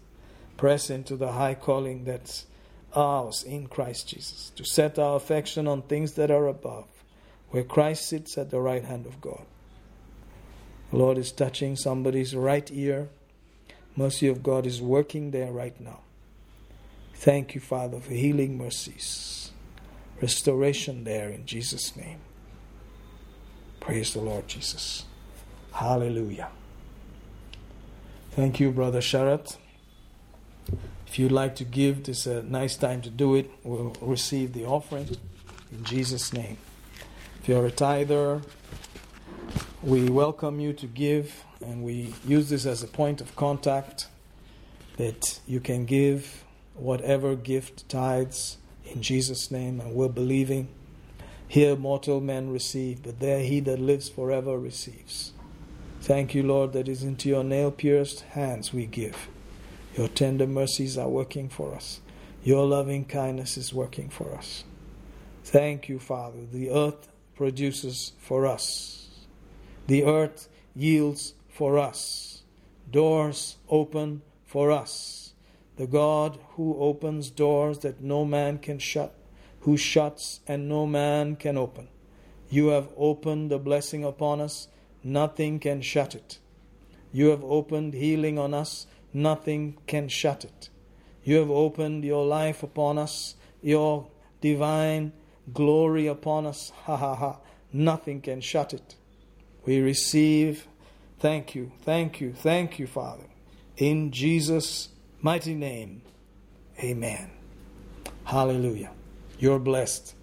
press into the high calling that's ours in Christ Jesus, to set our affection on things that are above, where Christ sits at the right hand of God. The Lord is touching somebody's right ear. Mercy of God is working there right now. Thank you, Father, for healing mercies, restoration there in Jesus' name. Praise the Lord Jesus. Hallelujah. Thank you, Brother Sharath. If you'd like to give, this is a nice time to do it. We'll receive the offering in Jesus' name. If you're a tither, we welcome you to give, and we use this as a point of contact that you can give whatever gift, tithes, in Jesus' name, and we're believing. Here mortal men receive, but there he that lives forever receives. Thank you, Lord, that is into your nail-pierced hands we give. Your tender mercies are working for us. Your loving kindness is working for us. Thank you, Father. The earth produces for us. The earth yields for us. Doors open for us. The God who opens doors that no man can shut, who shuts and no man can open. You have opened the blessing upon us. Nothing can shut it. You have opened healing on us. Nothing can shut it. You have opened your life upon us, your divine glory upon us. Ha ha ha. Nothing can shut it. We receive. Thank you, thank you, thank you, Father. In Jesus' mighty name, amen. Hallelujah. You're blessed.